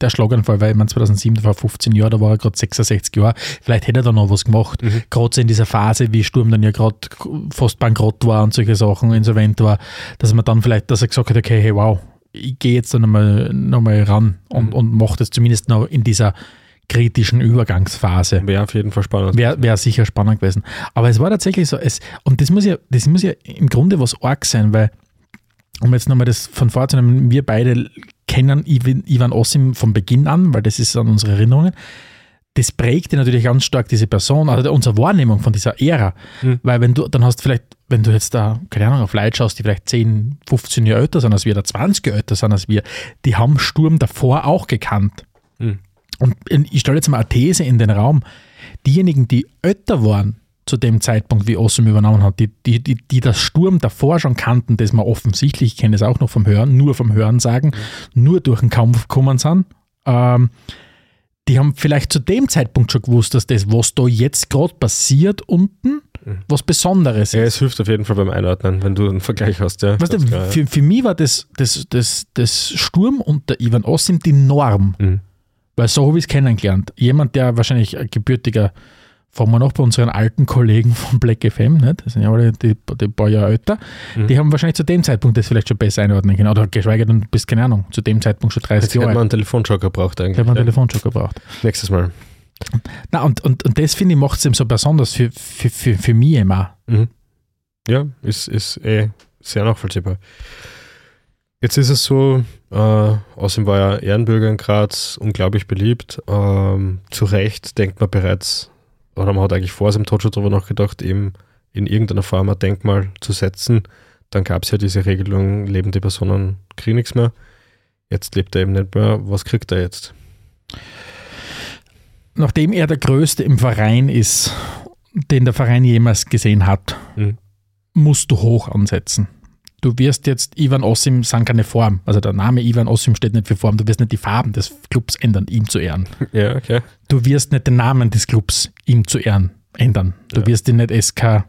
der Schlaganfall, weil ich meine 2007, da war 15 Jahre, da war er gerade 66 Jahre, vielleicht hätte er da noch was gemacht. Mhm. Gerade so in dieser Phase, wie Sturm dann ja gerade fast bankrott war und solche Sachen, insolvent war, dass man dann vielleicht, dass er gesagt hat, okay, hey, wow, ich gehe jetzt da nochmal ran und mache das zumindest noch in dieser kritischen Übergangsphase. Wäre auf jeden Fall spannend. Wäre sicher spannend gewesen. Aber es war tatsächlich so, und das muss ja im Grunde was arg sein, weil, um jetzt nochmal das von vorzunehmen, wir beide kennen Ivan Osim von Beginn an, weil das ist an unsere Erinnerungen. Das prägte natürlich ganz stark diese Person, also unsere Wahrnehmung von dieser Ära. Mhm. Weil wenn du jetzt da, keine Ahnung, auf Leute schaust, die vielleicht 10, 15 Jahre älter sind als wir oder 20 Jahre älter sind als wir, die haben Sturm davor auch gekannt. Mhm. Und ich stelle jetzt mal eine These in den Raum. Diejenigen, die älter waren zu dem Zeitpunkt, wie Osim übernommen hat, die das Sturm davor schon kannten, das man offensichtlich, ich kenne es auch noch vom Hören sagen, nur durch den Kampf gekommen sind, die haben vielleicht zu dem Zeitpunkt schon gewusst, dass das, was da jetzt gerade passiert unten, was Besonderes ist. Ja, es hilft auf jeden Fall beim Einordnen, wenn du einen Vergleich hast. Ja. Weißt du, klar, für mich war das Sturm und der Ivan Osim die Norm. Mhm. Weil so habe ich es kennengelernt. Jemand, der wahrscheinlich ein gebürtiger, fragen wir noch bei unseren alten Kollegen von Black FM, nicht? Das sind ja alle die paar Jahre älter, die haben wahrscheinlich zu dem Zeitpunkt das vielleicht schon besser einordnen können. Oder geschweige denn, du bist, keine Ahnung, zu dem Zeitpunkt schon 30 Jahre alt. Hätte man einen Telefonschocker braucht eigentlich. Nächstes Mal. Na, und das, finde ich, macht es eben so besonders für mich immer. Mhm. Ja, ist sehr nachvollziehbar. Jetzt ist es so, Osim war ja Ehrenbürger in Graz, unglaublich beliebt. Zu Recht denkt man bereits, oder man hat eigentlich vor seinem Tod schon darüber nachgedacht, eben in irgendeiner Form ein Denkmal zu setzen. Dann gab es ja diese Regelung, lebende Personen kriegen nichts mehr. Jetzt lebt er eben nicht mehr. Was kriegt er jetzt? Nachdem er der Größte im Verein ist, den der Verein jemals gesehen hat, musst du hoch ansetzen. Du wirst jetzt, Ivan Osim sind keine Form. Also der Name Ivan Osim steht nicht für Form. Du wirst nicht die Farben des Clubs ändern, ihm zu ehren. Ja, okay. Du wirst nicht den Namen des Clubs, ihm zu ehren, ändern. Du wirst ihn nicht SK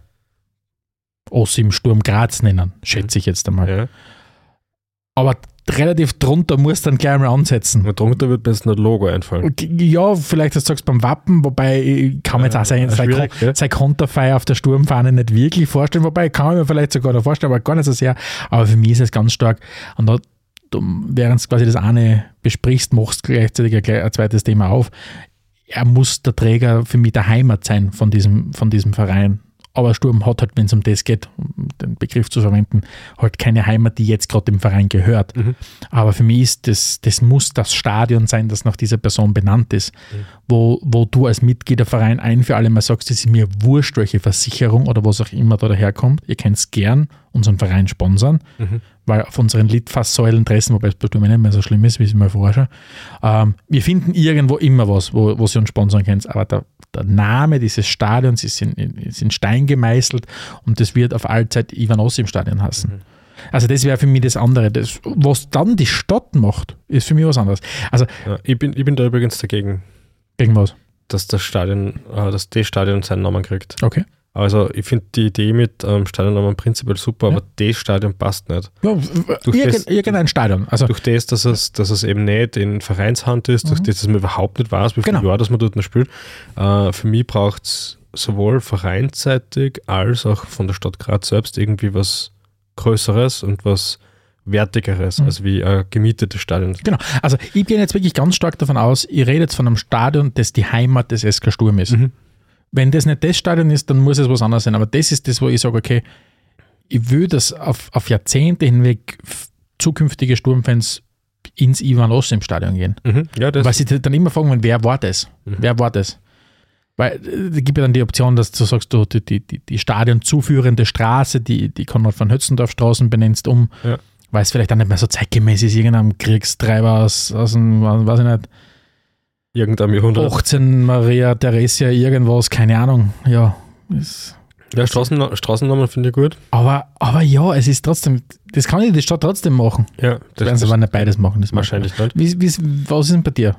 Osim Sturm Graz nennen, schätze ich jetzt einmal. Ja. Aber relativ drunter musst du dann gleich mal ansetzen. Und drunter wird mir jetzt nicht Logo einfallen. Ja, vielleicht das sagst du beim Wappen, wobei ich kann mir jetzt auch sein Konterfei auf der Sturmfahne nicht wirklich vorstellen, wobei ich kann mir vielleicht sogar noch vorstellen, aber gar nicht so sehr. Aber für mich ist es ganz stark. Und da, während du quasi das eine besprichst, machst du gleichzeitig ein zweites Thema auf. Er muss der Träger für mich der Heimat sein von diesem Verein. Aber Sturm hat halt, wenn es um das geht, um den Begriff zu verwenden, halt keine Heimat, die jetzt gerade dem Verein gehört. Mhm. Aber für mich ist das muss das Stadion sein, das nach dieser Person benannt ist, wo du als Mitgliederverein ein für alle Mal sagst, es ist mir wurscht, welche Versicherung oder was auch immer da daherkommt. Ihr könnt es gern unseren Verein sponsern, weil auf unseren Litfaßsäulen dressen, wobei es bei Sturm nicht mehr so schlimm ist, wie ich es mir vorstelle. Wir finden irgendwo immer was, wo ihr uns sponsern könnt, aber der Name dieses Stadions ist in Stein gemeißelt und das wird auf allzeit Ivan Osim Stadion heißen. Mhm. Also das wäre für mich das andere. Das, was dann die Stadt macht, ist für mich was anderes. Also, ja, ich bin da übrigens dagegen. Gegen was? Dass das Stadion seinen Namen kriegt. Okay. Also ich finde die Idee mit Stadionnamen prinzipiell super, aber das Stadion passt nicht. Ja, irgendein Stadion. Also durch das, dass es eben nicht in Vereinshand ist, durch das, dass man überhaupt nicht weiß, wie viel Jahr dass man dort noch spielt. Für mich braucht es sowohl vereinsseitig als auch von der Stadt Graz selbst irgendwie was Größeres und was Wertigeres als wie ein gemietetes Stadion. Genau, also ich gehe jetzt wirklich ganz stark davon aus, ich rede jetzt von einem Stadion, das die Heimat des SK Sturm ist. Mhm. Wenn das nicht das Stadion ist, dann muss es was anderes sein, aber das ist das, wo ich sage, okay, ich will, dass auf Jahrzehnte hinweg zukünftige Sturmfans ins Ivan Osim im Stadion gehen. Mhm. Ja, weil sie dann immer fragen, wer war das? Mhm. Wer war das? Weil da gibt ja dann die Option, dass du sagst, du die Stadion zuführende Straße, die Konrad-von-Hötzendorf-Straßen benennst um, ja. Weil es vielleicht auch nicht mehr so zeitgemäß ist, irgendeinem Kriegstreiber aus dem, weiß ich nicht, irgendeinem Jahrhundert. 18 Maria Theresia, irgendwas, keine Ahnung. Ja, Straßennamen finde ich gut. Aber ja, es ist trotzdem, das kann ich die Stadt trotzdem machen. Ja, das werden sie aber nicht beides machen. Das wahrscheinlich nicht. Was ist denn bei dir?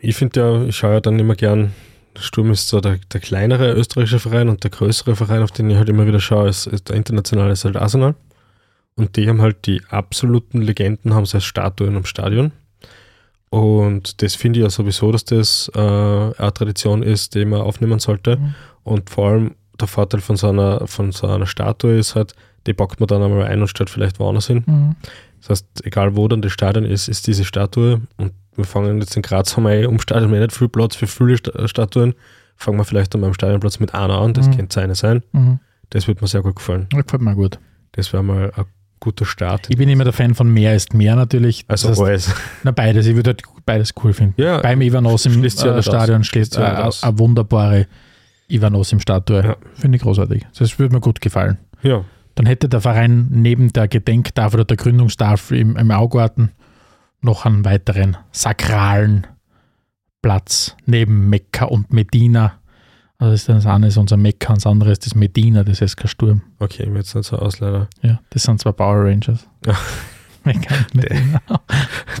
Ich finde ja, ich schaue ja dann immer gern, Sturm ist so der kleinere österreichische Verein und der größere Verein, auf den ich halt immer wieder schaue, ist der internationale, ist halt Arsenal. Und die haben halt die absoluten Legenden, haben sie als Statuen am Stadion. Und das finde ich ja sowieso, dass das eine Tradition ist, die man aufnehmen sollte. Mhm. Und vor allem der Vorteil von so einer Statue ist halt, die packt man dann einmal ein und stellt vielleicht woanders hin. Mhm. Das heißt, egal wo dann das Stadion ist diese Statue. Und wir fangen jetzt in Graz, haben wir Stadion nicht viel Platz für viele Statuen. Fangen wir vielleicht an meinem Stadionplatz mit einer an, das könnte eine sein. Mhm. Das wird mir sehr gut gefallen. Das gefällt mir gut. Das wäre mal ein guter Start. Ich bin immer der Fan von mehr ist mehr natürlich. Also das heißt, alles. Na beides, ich würde halt beides cool finden. Ja, beim Ivan Osim im Stadion steht eine wunderbare Ivan Osim im Statue. Ja. Finde ich großartig. Das würde mir gut gefallen. Ja. Dann hätte der Verein neben der Gedenktafel oder der Gründungstafel im Augarten noch einen weiteren sakralen Platz neben Mekka und Medina. Also das eine ist unser Mekka und das andere ist das Medina, das SK Sturm. Okay, ich bin jetzt nicht so Ausleider. Ja, das sind zwar Power Rangers. Ja. Mekka und Medina.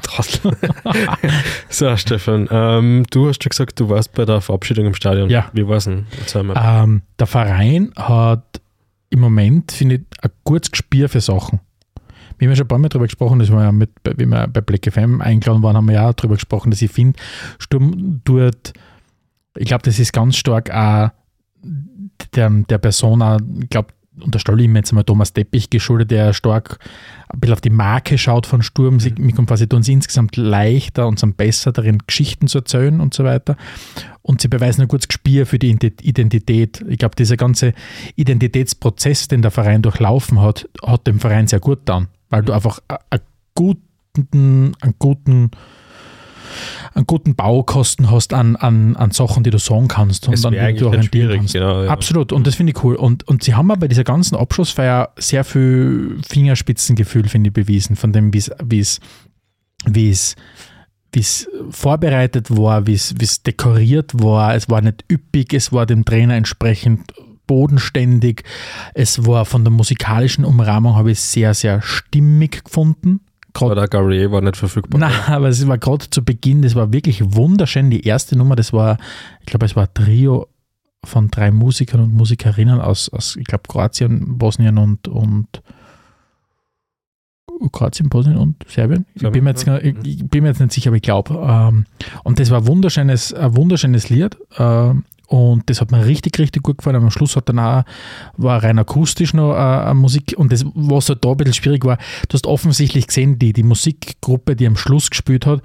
Drossel. So, Stefan, du hast schon gesagt, du warst bei der Verabschiedung im Stadion. Ja. Wie war's denn? Erzähl mal. Der Verein hat im Moment, finde ich, ein gutes Gespür für Sachen. Wir haben ja schon ein paar Mal darüber gesprochen, das war ja wie wir bei Black FM eingeladen waren, haben wir ja auch darüber gesprochen, dass ich finde, Sturm dort, ich glaube, das ist ganz stark auch der Persona, ich glaube, unterstelle ich mir jetzt mal Thomas Teppich geschuldet, der stark ein bisschen auf die Marke schaut von Sturm. Sie kommen quasi, tun sie insgesamt leichter und sind besser darin, Geschichten zu erzählen und so weiter. Und sie beweisen ein gutes Gespür für die Identität. Ich glaube, dieser ganze Identitätsprozess, den der Verein durchlaufen hat, hat dem Verein sehr gut getan, weil du einfach einen guten Baukosten hast an Sachen, die du sagen kannst. Und es dann du orientieren kannst. Genau, ja. Absolut, und das finde ich cool. Und sie haben aber bei dieser ganzen Abschlussfeier sehr viel Fingerspitzengefühl, finde ich, bewiesen, von dem, wie es vorbereitet war, wie es dekoriert war. Es war nicht üppig, es war dem Trainer entsprechend bodenständig. Es war von der musikalischen Umrahmung, habe ich sehr, sehr stimmig gefunden. Der Garrier war nicht verfügbar. Nein, aber es war gerade zu Beginn, das war wirklich wunderschön. Die erste Nummer, das war, ich glaube, es war ein Trio von 3 Musikern und Musikerinnen aus ich glaube, Kroatien, Bosnien und Kroatien, Bosnien und Serbien. Ich bin mir jetzt nicht sicher, aber ich glaube. Und das war ein wunderschönes Lied. Und das hat mir richtig, richtig gut gefallen. Am Schluss hat dann auch, war rein akustisch noch Musik. Und das, was halt da ein bisschen schwierig war, du hast offensichtlich gesehen, die Musikgruppe, die am Schluss gespielt hat,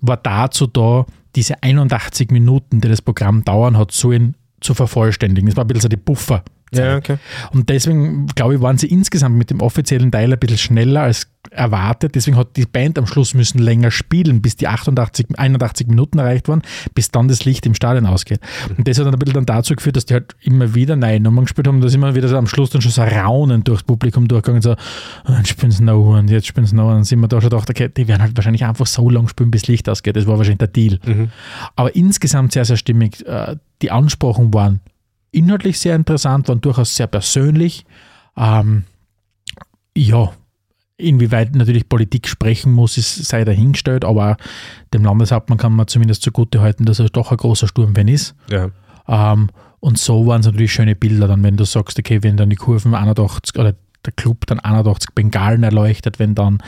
war dazu da, diese 81 Minuten, die das Programm dauern hat, zu vervollständigen. Das war ein bisschen so die Buffer. Ja, okay. Und deswegen, glaube ich, waren sie insgesamt mit dem offiziellen Teil ein bisschen schneller als erwartet. Deswegen hat die Band am Schluss müssen länger spielen, bis die 81 Minuten erreicht waren, bis dann das Licht im Stadion ausgeht. Und das hat dann ein bisschen dann dazu geführt, dass die halt immer wieder neue Nummern gespielt haben, dass immer wieder so am Schluss dann schon so ein Raunen durchs Publikum durchgegangen ist, so, jetzt spielen sie noch und jetzt spielen sie noch. Und dann sind wir da schon gedacht, okay, die werden halt wahrscheinlich einfach so lang spielen, bis Licht ausgeht. Das war wahrscheinlich der Deal. Mhm. Aber insgesamt sehr, sehr stimmig. Die Ansprachen waren inhaltlich sehr interessant, waren durchaus sehr persönlich. Ja, inwieweit natürlich Politik sprechen muss, sei dahingestellt, aber dem Landeshauptmann kann man zumindest zugutehalten, dass er doch ein großer Sturmfan ist. Ja. Und so waren es natürlich schöne Bilder, dann wenn du sagst, okay, wenn dann die Kurven 81 oder der Club dann 81 Bengalen erleuchtet, wenn dann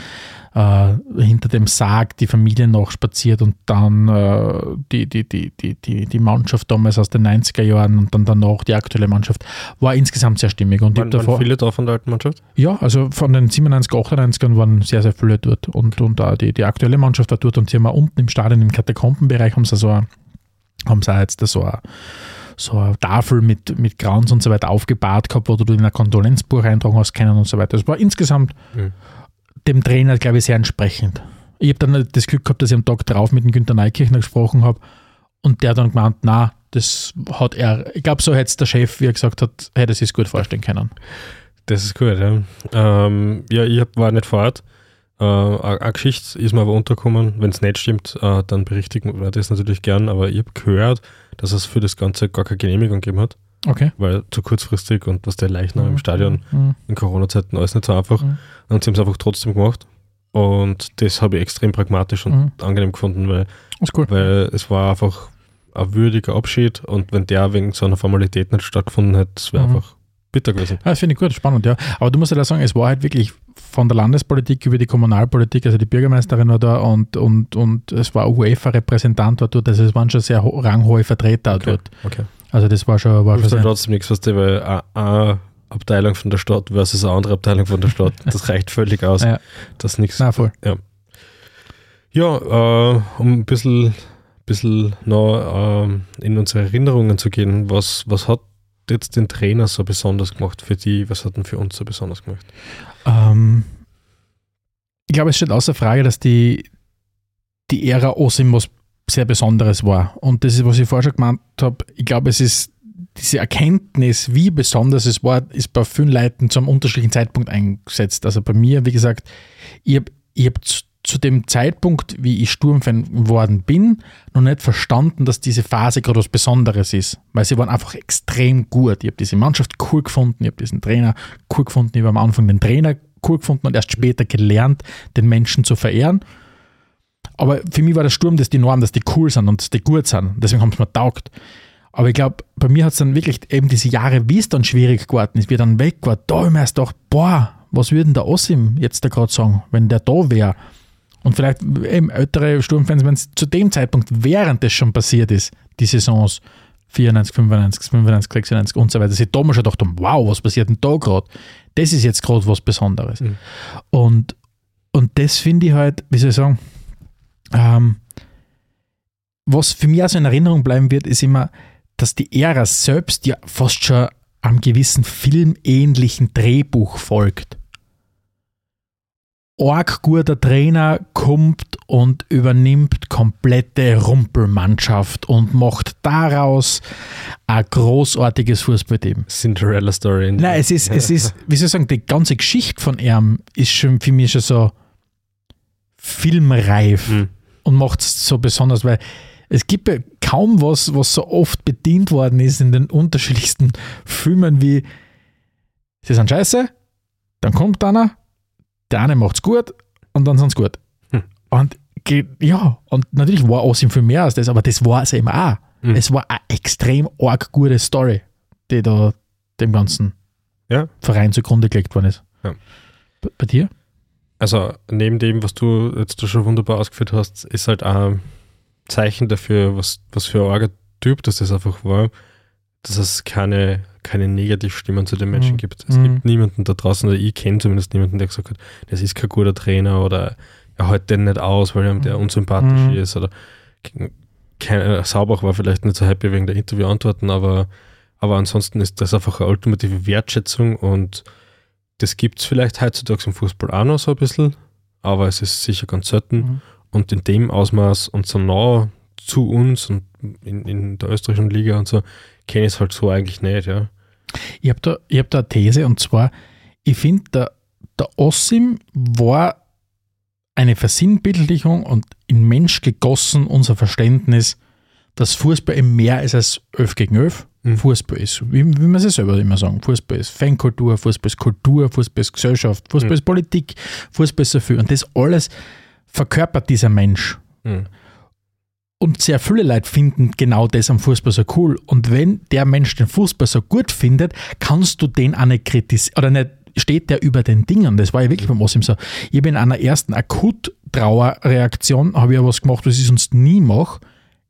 hinter dem Sarg die Familie nachspaziert und dann die Mannschaft damals aus den 90er Jahren und dann danach die aktuelle Mannschaft, war insgesamt sehr stimmig. Und waren viele da von der alten Mannschaft? Ja, also von den 97, 98ern waren sehr, sehr viele dort und auch die aktuelle Mannschaft war dort und sie haben auch unten im Stadion, im Katakombenbereich, haben sie auch jetzt so eine Tafel mit Crowns und so weiter aufgebahrt gehabt, wo du in ein Kondolenzbuch eintragen hast können und so weiter. Das war insgesamt dem Trainer, glaube ich, sehr entsprechend. Ich habe dann das Glück gehabt, dass ich am Tag drauf mit dem Günther Neukirchner gesprochen habe und der hat dann gemeint, na, das hat er, ich glaube, so hätte es der Chef, wie er gesagt hat, hätte es sich gut vorstellen können. Das ist gut, ja. Ich war nicht vor Ort. Eine Geschichte ist mir aber untergekommen, wenn es nicht stimmt, dann berichtigen wir das natürlich gern, aber ich habe gehört, dass es für das Ganze gar keine Genehmigung gegeben hat, okay, weil zu kurzfristig und was der Leichnam im Stadion in Corona-Zeiten alles nicht so einfach und sie haben es einfach trotzdem gemacht und das habe ich extrem pragmatisch und angenehm gefunden, weil es war einfach ein würdiger Abschied und wenn der wegen so einer Formalität nicht stattgefunden hätte, es wäre einfach bitter gewesen. Ja, das finde ich gut, spannend, ja. Aber du musst ja sagen, es war halt wirklich von der Landespolitik über die Kommunalpolitik, also die Bürgermeisterin war da und es war UEFA-Repräsentant dort, also es waren schon sehr ranghohe Vertreter dort. Okay. Also das war schon... War schon trotzdem nichts, was weil eine Abteilung von der Stadt versus eine andere Abteilung von der Stadt, das reicht völlig aus. Ja. Das ist nichts. Nein, voll. Ja, um ein bisschen noch in unsere Erinnerungen zu gehen, was hat jetzt den Trainer so besonders gemacht für die, was hat denn für uns so besonders gemacht? Ich glaube, es steht außer Frage, dass die Ära Osim was sehr Besonderes war. Und das ist, was ich vorher schon gemeint habe, ich glaube, es ist diese Erkenntnis, wie besonders es war, ist bei vielen Leuten zu einem unterschiedlichen Zeitpunkt eingesetzt. Also bei mir, wie gesagt, ich habe zu dem Zeitpunkt, wie ich Sturmfan geworden bin, noch nicht verstanden, dass diese Phase gerade was Besonderes ist. Weil sie waren einfach extrem gut. Ich habe diese Mannschaft cool gefunden, ich habe diesen Trainer cool gefunden, ich habe am Anfang den Trainer cool gefunden und erst später gelernt, den Menschen zu verehren. Aber für mich war der Sturm das die Norm, dass die cool sind und dass die gut sind. Deswegen haben sie mir getaugt. Aber ich glaube, bei mir hat es dann wirklich eben diese Jahre, wie es dann schwierig geworden ist, wie dann weg war, da habe ich mir erst gedacht, boah, was würde denn der Osim jetzt da gerade sagen, wenn der da wäre? Und vielleicht ältere Sturmfans, wenn es zu dem Zeitpunkt, während das schon passiert ist, die Saisons 94, 95, 95, 96 und so weiter, sie da mal schon gedacht haben, wow, was passiert denn da gerade? Das ist jetzt gerade was Besonderes. Mhm. Und das finde ich halt, wie soll ich sagen, was für mich also in Erinnerung bleiben wird, ist immer, dass die Ära selbst ja fast schon einem gewissen filmähnlichen Drehbuch folgt. Arg guter Trainer kommt und übernimmt komplette Rumpelmannschaft und macht daraus ein großartiges Fußballteam. Cinderella-Story. Nein, es ist, wie soll ich sagen, die ganze Geschichte von ihm ist schon für mich schon so filmreif und macht es so besonders, weil es gibt ja kaum was so oft bedient worden ist in den unterschiedlichsten Filmen wie sie sind scheiße, dann kommt einer, der eine macht's gut und dann sind's gut. Und natürlich war Osim viel mehr als das, aber das war es eben auch. Es war eine extrem arg gute Story, die da dem ganzen Verein zugrunde gelegt worden ist. Ja. Bei dir? Also neben dem, was du jetzt schon wunderbar ausgeführt hast, ist halt auch ein Zeichen dafür, was für ein arger Typ das einfach war, dass es keine Negativstimmen zu den Menschen gibt. Es gibt niemanden da draußen, oder ich kenne zumindest niemanden, der gesagt hat, das ist kein guter Trainer oder er hält den nicht aus, weil der unsympathisch ist. Oder Saubach war vielleicht nicht so happy wegen der Interviewantworten, aber ansonsten ist das einfach eine ultimative Wertschätzung und das gibt es vielleicht heutzutage im Fußball auch noch so ein bisschen, aber es ist sicher ganz selten und in dem Ausmaß und so nah zu uns und in der österreichischen Liga und so, kenne ich es halt so eigentlich nicht, ja. Ich hab da eine These und zwar, ich finde, der Osim war eine Versinnbildlichung und in Mensch gegossen unser Verständnis, dass Fußball eben mehr ist als 11 gegen 11. Fußball ist, wie man es selber immer sagen, Fußball ist Fankultur, Fußball ist Kultur, Fußball ist Gesellschaft, Fußball ist Politik, Fußball ist so viel. Und das alles verkörpert dieser Mensch. Und sehr viele Leute finden genau das am Fußball so cool. Und wenn der Mensch den Fußball so gut findet, kannst du den auch nicht kritisieren, oder nicht steht der über den Dingern. Das war ja wirklich beim Osim so. Ich habe in einer ersten Akut-Trauerreaktion, habe ich ja was gemacht, was ich sonst nie mache.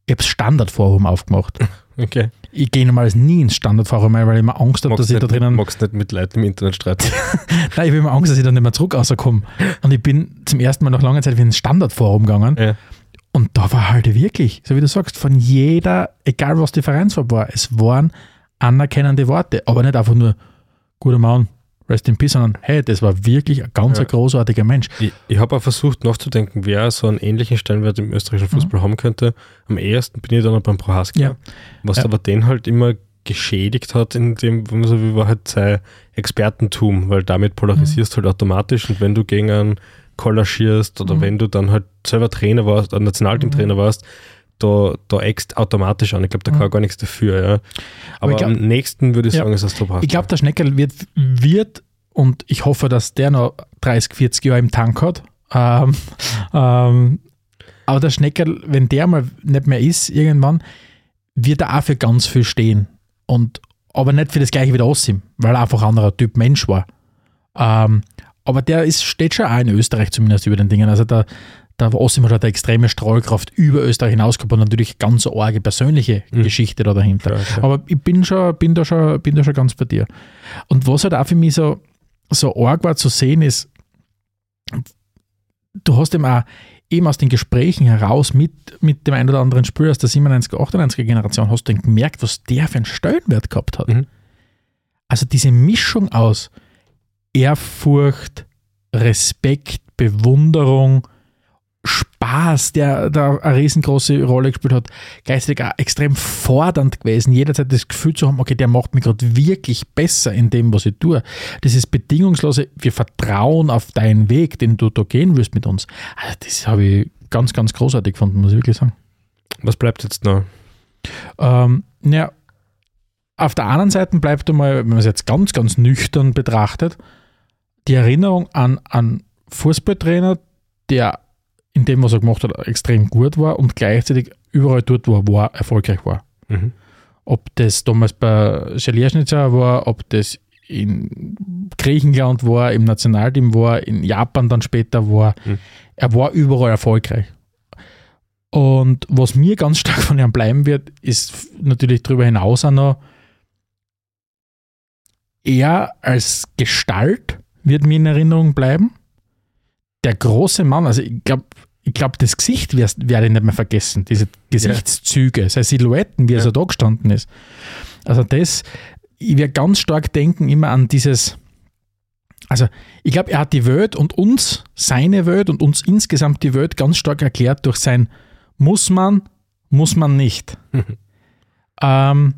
Ich habe das Standard-Forum aufgemacht. Okay. Ich gehe normalerweise nie ins Standard-Forum ein, weil ich immer Angst habe, dass ich da drinnen... Magst nicht mit Leuten im Internet streiten. Nein, ich habe immer Angst, dass ich da nicht mehr zurück rauskomme. Und ich bin zum ersten Mal nach langer Zeit wieder ins Standard-Forum gegangen. Ja. Und da war halt wirklich, so wie du sagst, von jeder, egal was die Vereinsfarbe war, es waren anerkennende Worte. Aber nicht einfach nur, guter Mann, rest in peace, sondern hey, das war wirklich ein ganz großartiger Mensch. Ich habe auch versucht nachzudenken, wer so einen ähnlichen Stellenwert im österreichischen Fußball haben könnte. Am ehesten bin ich dann noch beim Prohaska, was aber den halt immer geschädigt hat, indem so wie war halt sein Expertentum, weil damit polarisierst halt automatisch, und wenn du gegen einen Koller schierst oder wenn du dann halt selber Trainer warst, ein Nationalteam-Trainer warst, da eckst automatisch an. Ich glaube, da kann gar nichts dafür. Ja. Aber ich glaub, am nächsten würde ich sagen, ist das Top-Haster. Ich glaube, der Schneckerl wird, und ich hoffe, dass der noch 30, 40 Jahre im Tank hat. Aber der Schneckerl, wenn der mal nicht mehr ist, irgendwann, wird er auch für ganz viel stehen. Aber nicht für das Gleiche wie der Osim, weil er einfach ein anderer Typ Mensch war. Aber der steht schon auch in Österreich zumindest über den Dingen. Also der Osim hat eine extreme Strahlkraft über Österreich hinausgehabt und natürlich ganz eine arge persönliche Geschichte da dahinter. Klar, klar. Aber ich bin da schon ganz bei dir. Und was halt auch für mich so arg war zu sehen ist, du hast eben auch eben aus den Gesprächen heraus mit dem einen oder anderen Spieler aus der 97er, 98er Generation, hast du dann gemerkt, was der für einen Stellenwert gehabt hat. Mhm. Also diese Mischung aus Ehrfurcht, Respekt, Bewunderung, Spaß, der da eine riesengroße Rolle gespielt hat, geistig auch extrem fordernd gewesen, jederzeit das Gefühl zu haben, okay, der macht mich gerade wirklich besser in dem, was ich tue. Das ist bedingungslose, wir vertrauen auf deinen Weg, den du da gehen wirst mit uns. Also das habe ich ganz, ganz großartig gefunden, muss ich wirklich sagen. Was bleibt jetzt noch? Naja, auf der anderen Seite bleibt einmal, wenn man es jetzt ganz, ganz nüchtern betrachtet, die Erinnerung an einen Fußballtrainer, der in dem, was er gemacht hat, extrem gut war und gleichzeitig überall dort, wo er war, erfolgreich war. Mhm. Ob das damals bei Schelierschnitzer war, ob das in Griechenland war, im Nationalteam war, in Japan dann später war. Mhm. Er war überall erfolgreich. Und was mir ganz stark von ihm bleiben wird, ist natürlich darüber hinaus auch noch, er als Gestalt wird mir in Erinnerung bleiben. Der große Mann, also ich glaube, das Gesicht werde ich nicht mehr vergessen, diese Gesichtszüge, seine Silhouetten, wie er so da gestanden ist. Also ich werde ganz stark denken immer an dieses, also ich glaube, er hat die Welt und uns, seine Welt und uns insgesamt die Welt ganz stark erklärt durch sein muss man nicht. Immer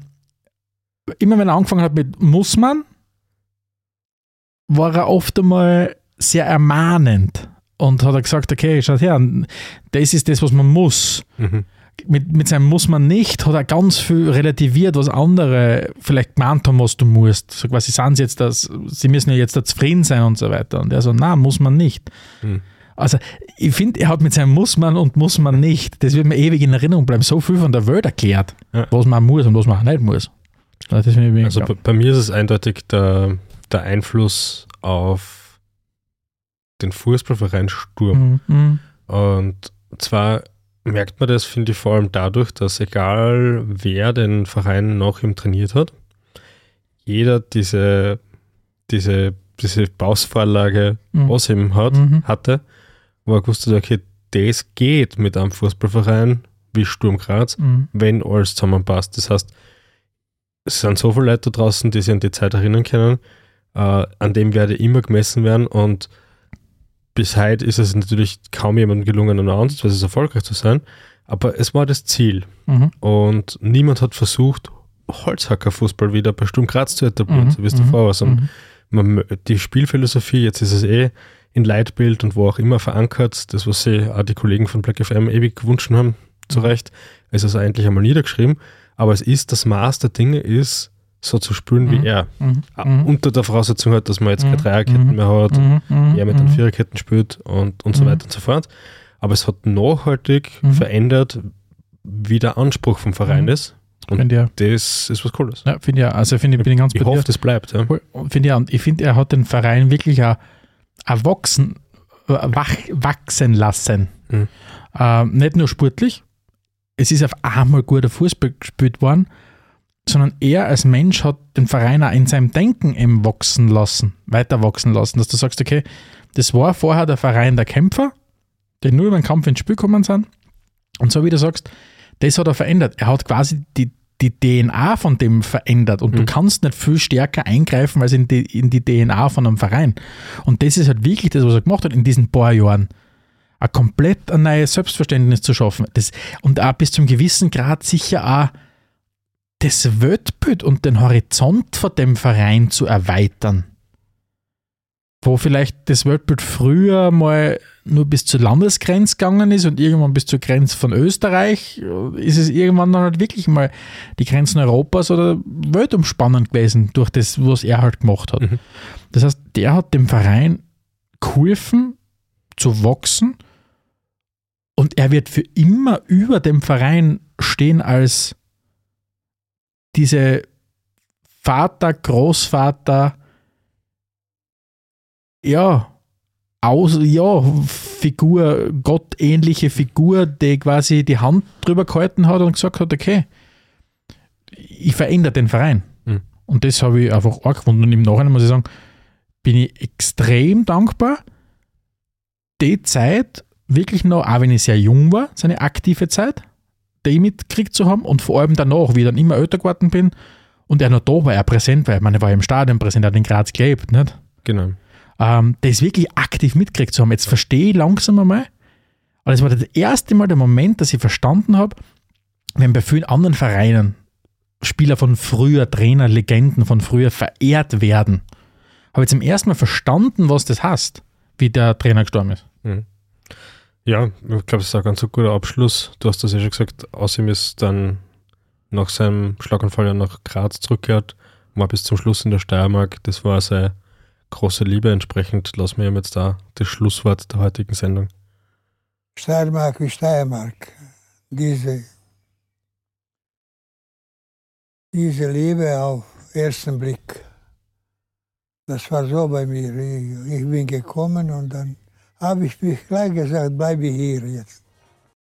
wenn er angefangen hat mit muss man, war er oft einmal sehr ermahnend und hat er gesagt, okay, schaut her, das ist das, was man muss. Mhm. Mit seinem muss man nicht, hat er ganz viel relativiert, was andere vielleicht gemeint haben, was du musst. So quasi, sie müssen ja jetzt da zufrieden sein und so weiter. Und er so, nein, muss man nicht. Mhm. Also ich finde, er hat mit seinem muss man und muss man nicht, das wird mir ewig in Erinnerung bleiben, so viel von der Welt erklärt, was man muss und was man nicht muss. Also bei mir ist es eindeutig der Einfluss auf den Fußballverein Sturm. Mhm. Und zwar merkt man das, finde ich, vor allem dadurch, dass egal wer den Verein nach ihm trainiert hat, jeder diese Bausvorlage Osim hatte, wo er gewusst hat, okay, das geht mit einem Fußballverein wie Sturm Graz, wenn alles zusammenpasst. Das heißt, es sind so viele Leute da draußen, die sich an die Zeit erinnern können, an dem werde ich immer gemessen werden, und bis heute ist es natürlich kaum jemandem gelungen, an ansatzweise erfolgreich zu sein, aber es war das Ziel. Und niemand hat versucht, Holzhacker-Fußball wieder bei Sturm Graz zu etablieren, so wie es davor war. Die Spielphilosophie, jetzt ist es in Leitbild und wo auch immer verankert, das, was sich auch die Kollegen von Black FM ewig gewünscht haben, zu Recht, ist also endlich einmal niedergeschrieben, aber es ist das Maß der Dinge, ist so zu spielen wie er. Unter der Voraussetzung hat, dass man jetzt keine Dreierketten mehr hat, er mit den Viererketten spielt und so weiter und so fort. Aber es hat nachhaltig verändert, wie der Anspruch vom Verein ist Und ja, das ist was Cooles. Ja, finde ja. Also ich bin ganz bei dir. Ich hoffe, das bleibt. Ja. Finde ja. Ich finde, er hat den Verein wirklich wachsen lassen. Mhm. Nicht nur sportlich. Es ist auf einmal guter Fußball gespielt worden, sondern er als Mensch hat den Verein auch in seinem Denken eben wachsen lassen, weiter wachsen lassen. Dass du sagst, okay, das war vorher der Verein der Kämpfer, die nur über den Kampf ins Spiel gekommen sind. Und so wie du sagst, das hat er verändert. Er hat quasi die DNA von dem verändert. Und du kannst nicht viel stärker eingreifen als in die DNA von einem Verein. Und das ist halt wirklich das, was er gemacht hat in diesen paar Jahren. Ein komplett ein neues Selbstverständnis zu schaffen. Das, und auch bis zum gewissen Grad sicher auch das Weltbild und den Horizont von dem Verein zu erweitern. Wo vielleicht das Weltbild früher mal nur bis zur Landesgrenze gegangen ist und irgendwann bis zur Grenze von Österreich, ist es irgendwann dann halt wirklich mal die Grenzen Europas oder weltumspannend gewesen durch das, was er halt gemacht hat. Mhm. Das heißt, der hat dem Verein geholfen zu wachsen und er wird für immer über dem Verein stehen als diese Vater, Großvater, Figur, gottähnliche Figur, die quasi die Hand drüber gehalten hat und gesagt hat, okay, ich verändere den Verein. Mhm. Und das habe ich einfach auch gefunden. Und im Nachhinein muss ich sagen, bin ich extrem dankbar, die Zeit wirklich noch, auch wenn ich sehr jung war, seine aktive Zeit, die mitgekriegt zu haben und vor allem danach, wie ich dann immer älter geworden bin und er noch da war, er präsent war. Ich meine, er war im Stadion präsent, er hat in Graz gelebt, nicht? Genau. Das wirklich aktiv mitgekriegt zu haben. Jetzt verstehe ich langsam einmal, aber das war das erste Mal der Moment, dass ich verstanden habe, wenn bei vielen anderen Vereinen Spieler von früher, Trainer, Legenden von früher verehrt werden, habe ich zum ersten Mal verstanden, was das heißt, wie der Trainer gestorben ist. Mhm. Ja, ich glaube, es ist ein ganz guter Abschluss. Du hast das ja schon gesagt, Osim ist dann nach seinem Schlaganfall ja nach Graz zurückgekehrt, war bis zum Schluss in der Steiermark, das war sein große Liebe, entsprechend lassen wir ihm jetzt da das Schlusswort der heutigen Sendung. Steiermark wie Steiermark. Diese Liebe auf ersten Blick, das war so bei mir. Ich bin gekommen und dann habe ich mich gleich gesagt, bleibe hier jetzt.